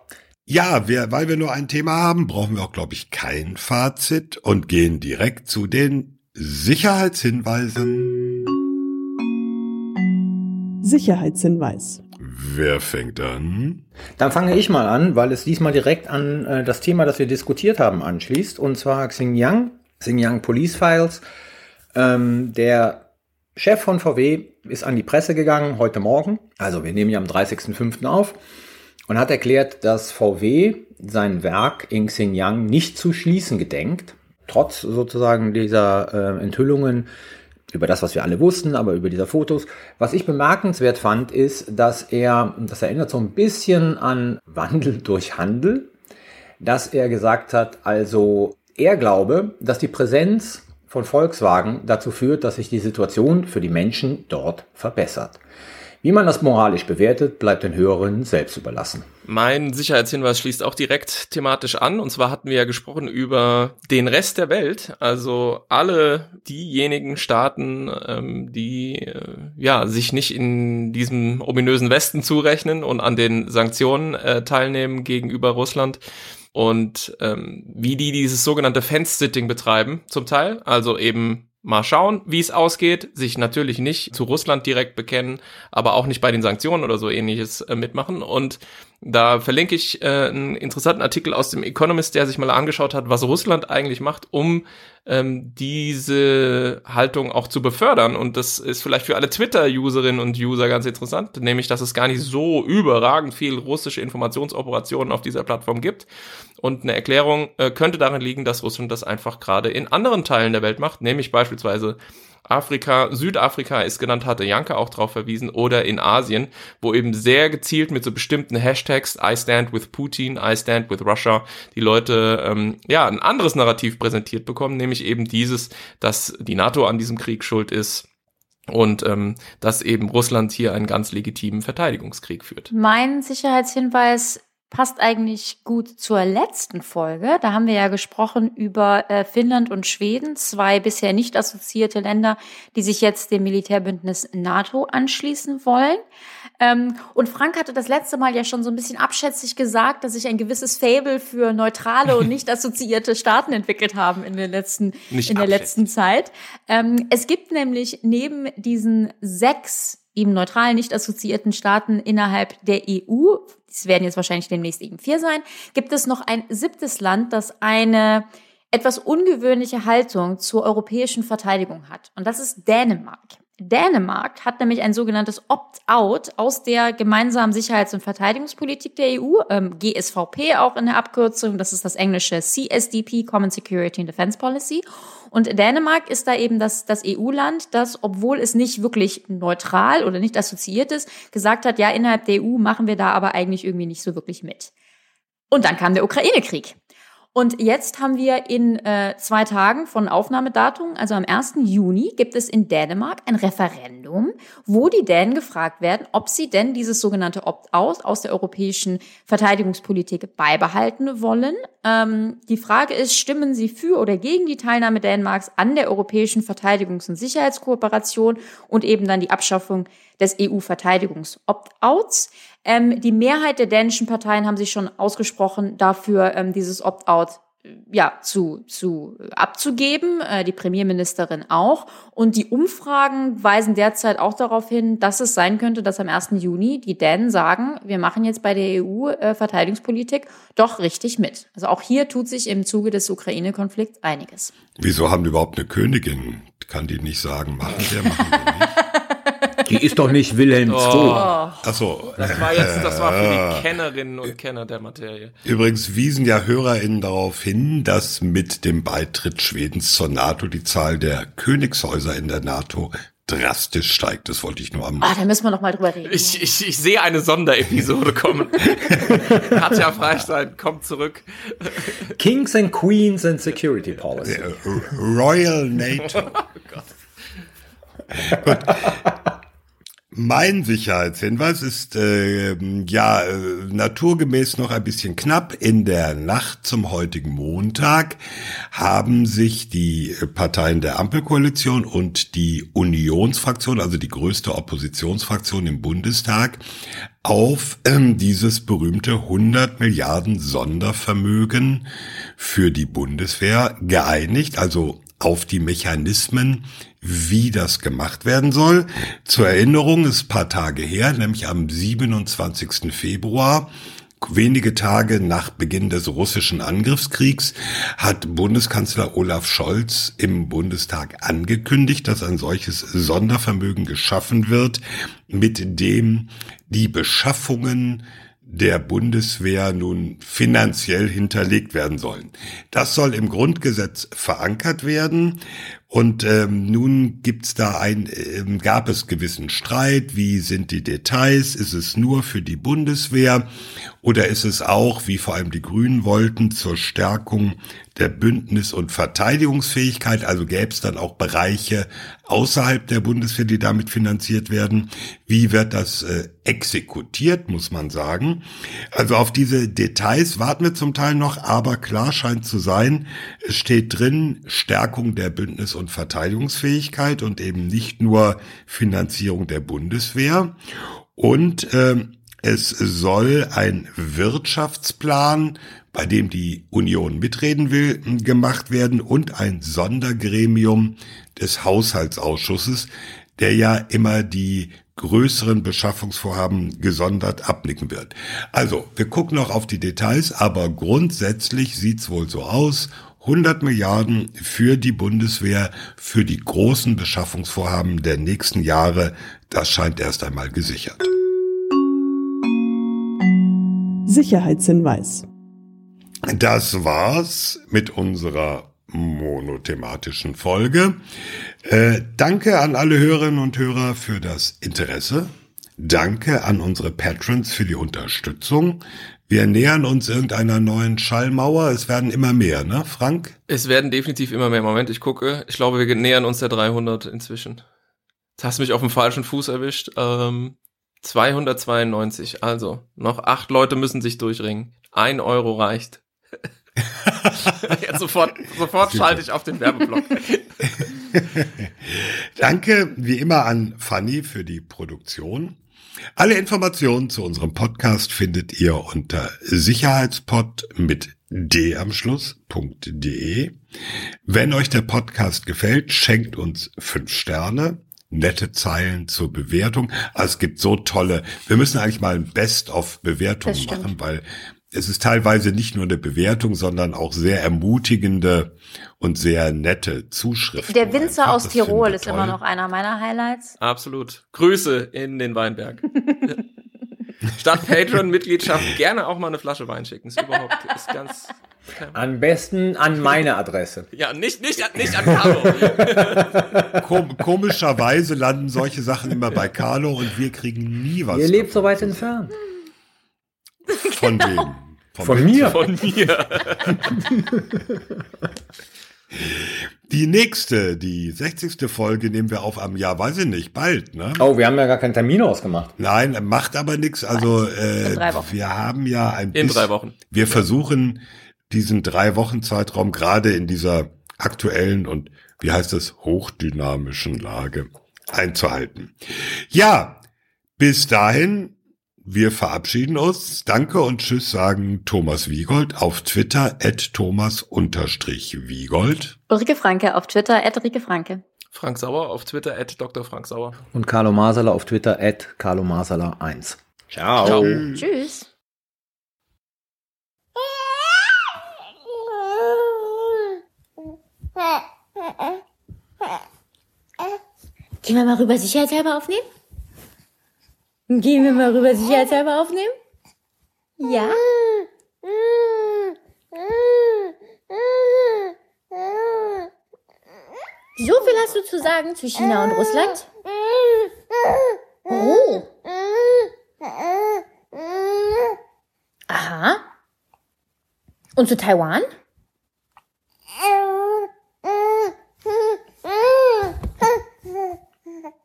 Ja, wir, weil wir nur ein Thema haben, brauchen wir auch, glaube ich, kein Fazit und gehen direkt zu den Sicherheitshinweisen. Sicherheitshinweis. Wer fängt an? Dann fange ich mal an, weil es diesmal direkt an äh, das Thema, das wir diskutiert haben, anschließt. Und zwar Xinjiang, Xinjiang Police Files. Ähm, der Chef von V W ist an die Presse gegangen heute Morgen. Also wir nehmen ja am dreißigsten fünften auf. Und hat erklärt, dass V W sein Werk in Xinjiang nicht zu schließen gedenkt. Trotz sozusagen dieser äh, Enthüllungen, über das, was wir alle wussten, aber über diese Fotos. Was ich bemerkenswert fand, ist, dass er, das erinnert so ein bisschen an Wandel durch Handel, dass er gesagt hat, also er glaube, dass die Präsenz von Volkswagen dazu führt, dass sich die Situation für die Menschen dort verbessert. Wie man das moralisch bewertet, bleibt den Hörerinnen selbst überlassen. Mein Sicherheitshinweis schließt auch direkt thematisch an. Und zwar hatten wir ja gesprochen über den Rest der Welt. Also alle diejenigen Staaten, ähm, die äh, ja sich nicht in diesem ominösen Westen zurechnen und an den Sanktionen äh, teilnehmen gegenüber Russland. Und ähm, wie die dieses sogenannte Fence-Sitting betreiben zum Teil. Also eben mal schauen, wie es ausgeht, sich natürlich nicht zu Russland direkt bekennen, aber auch nicht bei den Sanktionen oder so ähnliches äh, mitmachen. Und da verlinke ich äh, einen interessanten Artikel aus dem Economist, der sich mal angeschaut hat, was Russland eigentlich macht, um ähm, diese Haltung auch zu befördern. Und das ist vielleicht für alle Twitter-Userinnen und User ganz interessant, nämlich, dass es gar nicht so überragend viel russische Informationsoperationen auf dieser Plattform gibt. Und eine Erklärung äh, könnte darin liegen, dass Russland das einfach gerade in anderen Teilen der Welt macht, nämlich beispielsweise Beispielsweise Afrika, Südafrika ist genannt, hatte Janka auch drauf verwiesen, oder in Asien, wo eben sehr gezielt mit so bestimmten Hashtags I stand with Putin, I stand with Russia, die Leute ähm, ja ein anderes Narrativ präsentiert bekommen, nämlich eben dieses, dass die NATO an diesem Krieg schuld ist und ähm, dass eben Russland hier einen ganz legitimen Verteidigungskrieg führt. Mein Sicherheitshinweis passt eigentlich gut zur letzten Folge. Da haben wir ja gesprochen über äh, Finnland und Schweden, zwei bisher nicht assoziierte Länder, die sich jetzt dem Militärbündnis NATO anschließen wollen. Ähm, und Frank hatte das letzte Mal ja schon so ein bisschen abschätzig gesagt, dass sich ein gewisses Faible für neutrale und nicht assoziierte Staaten entwickelt haben in, den letzten, in der letzten Zeit. Ähm, es gibt nämlich neben diesen sechs eben neutralen, nicht assoziierten Staaten innerhalb der E U, es werden jetzt wahrscheinlich demnächst eben vier sein, gibt es noch ein siebtes Land, das eine etwas ungewöhnliche Haltung zur europäischen Verteidigung hat. Und das ist Dänemark. Dänemark hat nämlich ein sogenanntes Opt-out aus der gemeinsamen Sicherheits- und Verteidigungspolitik der E U, ähm, G S V P auch in der Abkürzung, das ist das englische C S D P, Common Security and Defense Policy. Und Dänemark ist da eben das, das E U-Land, das, obwohl es nicht wirklich neutral oder nicht assoziiert ist, gesagt hat, ja, innerhalb der E U machen wir da aber eigentlich irgendwie nicht so wirklich mit. Und dann kam der Ukraine-Krieg. Und jetzt haben wir in äh, zwei Tagen von Aufnahmedatum, also am ersten Juni, gibt es in Dänemark ein Referendum, wo die Dänen gefragt werden, ob sie denn dieses sogenannte Opt-out aus der europäischen Verteidigungspolitik beibehalten wollen. Ähm, die Frage ist, stimmen sie für oder gegen die Teilnahme Dänemarks an der europäischen Verteidigungs- und Sicherheitskooperation und eben dann die Abschaffung des E U-Verteidigungs-Opt-outs. Ähm, die Mehrheit der dänischen Parteien haben sich schon ausgesprochen dafür, ähm, dieses Opt-out ja, zu, zu abzugeben, äh, die Premierministerin auch. Und die Umfragen weisen derzeit auch darauf hin, dass es sein könnte, dass am ersten Juni die Dänen sagen, wir machen jetzt bei der E U-Verteidigungspolitik äh, doch richtig mit. Also auch hier tut sich im Zuge des Ukraine-Konflikts einiges. Wieso haben die überhaupt eine Königin? Kann die nicht sagen, machen wir, machen wir nicht? Die ist doch nicht Wilhelm oh. Ach so. Das war jetzt, das war für die Kennerinnen und Kenner der Materie. Übrigens wiesen ja HörerInnen darauf hin, dass mit dem Beitritt Schwedens zur NATO die Zahl der Königshäuser in der NATO drastisch steigt. Das wollte ich nur am... Ah, da müssen wir noch mal drüber reden. Ich, ich, ich sehe eine Sonderepisode kommen. Katja Freistein, kommt zurück. Kings and Queens and Security Policy. Royal NATO. Oh Gott. Gut. Mein Sicherheitshinweis ist äh, ja äh, naturgemäß noch ein bisschen knapp. In der Nacht zum heutigen Montag haben sich die Parteien der Ampelkoalition und die Unionsfraktion, also die größte Oppositionsfraktion im Bundestag, auf ähm, dieses berühmte hundert Milliarden Sondervermögen für die Bundeswehr geeinigt, also auf die Mechanismen, wie das gemacht werden soll. Zur Erinnerung ist ein paar Tage her, nämlich am siebenundzwanzigsten Februar, wenige Tage nach Beginn des russischen Angriffskriegs, hat Bundeskanzler Olaf Scholz im Bundestag angekündigt, dass ein solches Sondervermögen geschaffen wird, mit dem die Beschaffungen der Bundeswehr nun finanziell hinterlegt werden sollen. Das soll im Grundgesetz verankert werden Und ähm, nun gibt's da ein, äh, gab es gewissen Streit. Wie sind die Details? Ist es nur für die Bundeswehr oder ist es auch, wie vor allem die Grünen wollten, zur Stärkung der Bündnis- und Verteidigungsfähigkeit? Also gäbe es dann auch Bereiche außerhalb der Bundeswehr, die damit finanziert werden. Wie wird das äh, exekutiert, muss man sagen? Also auf diese Details warten wir zum Teil noch, aber klar scheint zu sein, es steht drin, Stärkung der Bündnis- und Verteidigungsfähigkeit und eben nicht nur Finanzierung der Bundeswehr. Und äh, es soll ein Wirtschaftsplan, bei dem die Union mitreden will, gemacht werden und ein Sondergremium des Haushaltsausschusses, der ja immer die größeren Beschaffungsvorhaben gesondert abnicken wird. Also, wir gucken noch auf die Details, aber grundsätzlich sieht's wohl so aus. hundert Milliarden für die Bundeswehr, für die großen Beschaffungsvorhaben der nächsten Jahre, das scheint erst einmal gesichert. Sicherheitshinweis. Das war's mit unserer monothematischen Folge. Äh, danke an alle Hörerinnen und Hörer für das Interesse. Danke an unsere Patrons für die Unterstützung. Wir nähern uns irgendeiner neuen Schallmauer. Es werden immer mehr, ne, Frank? Es werden definitiv immer mehr. Moment, ich gucke. Ich glaube, wir nähern uns der dreihundert inzwischen. Du hast mich auf dem falschen Fuß erwischt. Ähm, zweihundertzweiundneunzig. Also, noch acht Leute müssen sich durchringen. Ein Euro reicht. Jetzt sofort, sofort schalte ich auf den Werbeblock. Danke wie immer an Fanny für die Produktion. Alle Informationen zu unserem Podcast findet ihr unter Sicherheitspod mit d am Schluss.de. Wenn euch der Podcast gefällt, schenkt uns fünf Sterne. Nette Zeilen zur Bewertung. Also es gibt so tolle. Wir müssen eigentlich mal ein Best-of-Bewertung machen, weil es ist teilweise nicht nur eine Bewertung, sondern auch sehr ermutigende und sehr nette Zuschriften. Der Winzer einfach aus das Tirol ist toll. Immer noch einer meiner Highlights. Absolut. Grüße in den Weinberg. Statt Patreon-Mitgliedschaft gerne auch mal eine Flasche Wein schicken. Ist überhaupt ist ganz. Am besten an meine Adresse. Ja, nicht, nicht, nicht an Carlo. Kom- komischerweise landen solche Sachen immer bei Carlo und wir kriegen nie was. Ihr lebt so weit entfernt. Von genau. Wem? Von, von mir. Von mir. Die nächste, die sechzigste Folge nehmen wir auf am Jahr, weiß ich nicht, bald, ne? Oh, wir haben ja gar keinen Termin ausgemacht. Nein, macht aber nichts. Also äh, wir haben ja ein bisschen. In drei Wochen. Wir versuchen diesen drei Wochen Zeitraum gerade in dieser aktuellen und wie heißt das hochdynamischen Lage einzuhalten. Ja, bis dahin. Wir verabschieden uns. Danke und Tschüss sagen Thomas Wiegold auf Twitter at Thomas-Wiegold. Ulrike Franke auf Twitter at Ulrike Franke. Frank Sauer auf Twitter at Doktor Frank Sauer. Und Carlo Masala auf Twitter at Carlo Masala eins. Ciao. Ciao. Tschüss. Gehen wir mal rüber, sicherheitshalber aufnehmen? Gehen wir mal rüber, sicherheitshalber aufnehmen? Ja. So viel hast du zu sagen zu China und Russland? Oh. Aha. Und zu Taiwan?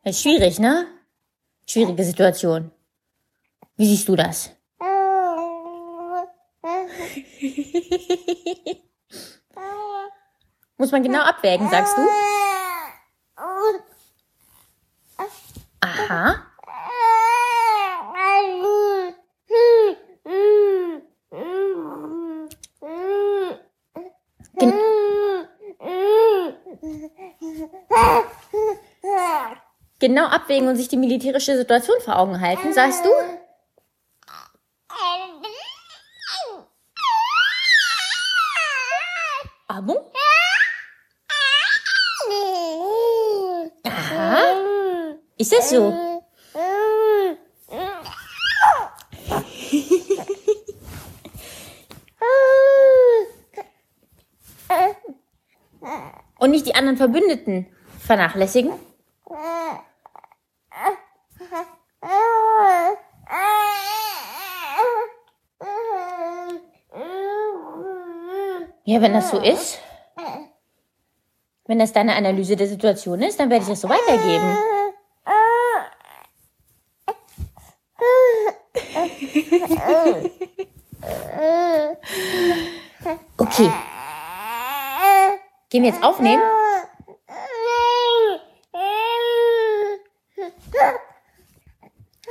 Ist schwierig, ne? Schwierige Situation. Wie siehst du das? Muss man genau abwägen, sagst du? Aha. Gen- Genau abwägen und sich die militärische Situation vor Augen halten, sagst du? Abon? Aha. Ist das so? und nicht die anderen Verbündeten vernachlässigen? Ja, wenn das so ist, wenn das deine Analyse der Situation ist, dann werde ich das so weitergeben. Okay. Gehen wir jetzt aufnehmen?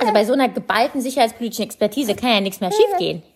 Also bei so einer geballten sicherheitspolitischen Expertise kann ja nichts mehr schiefgehen.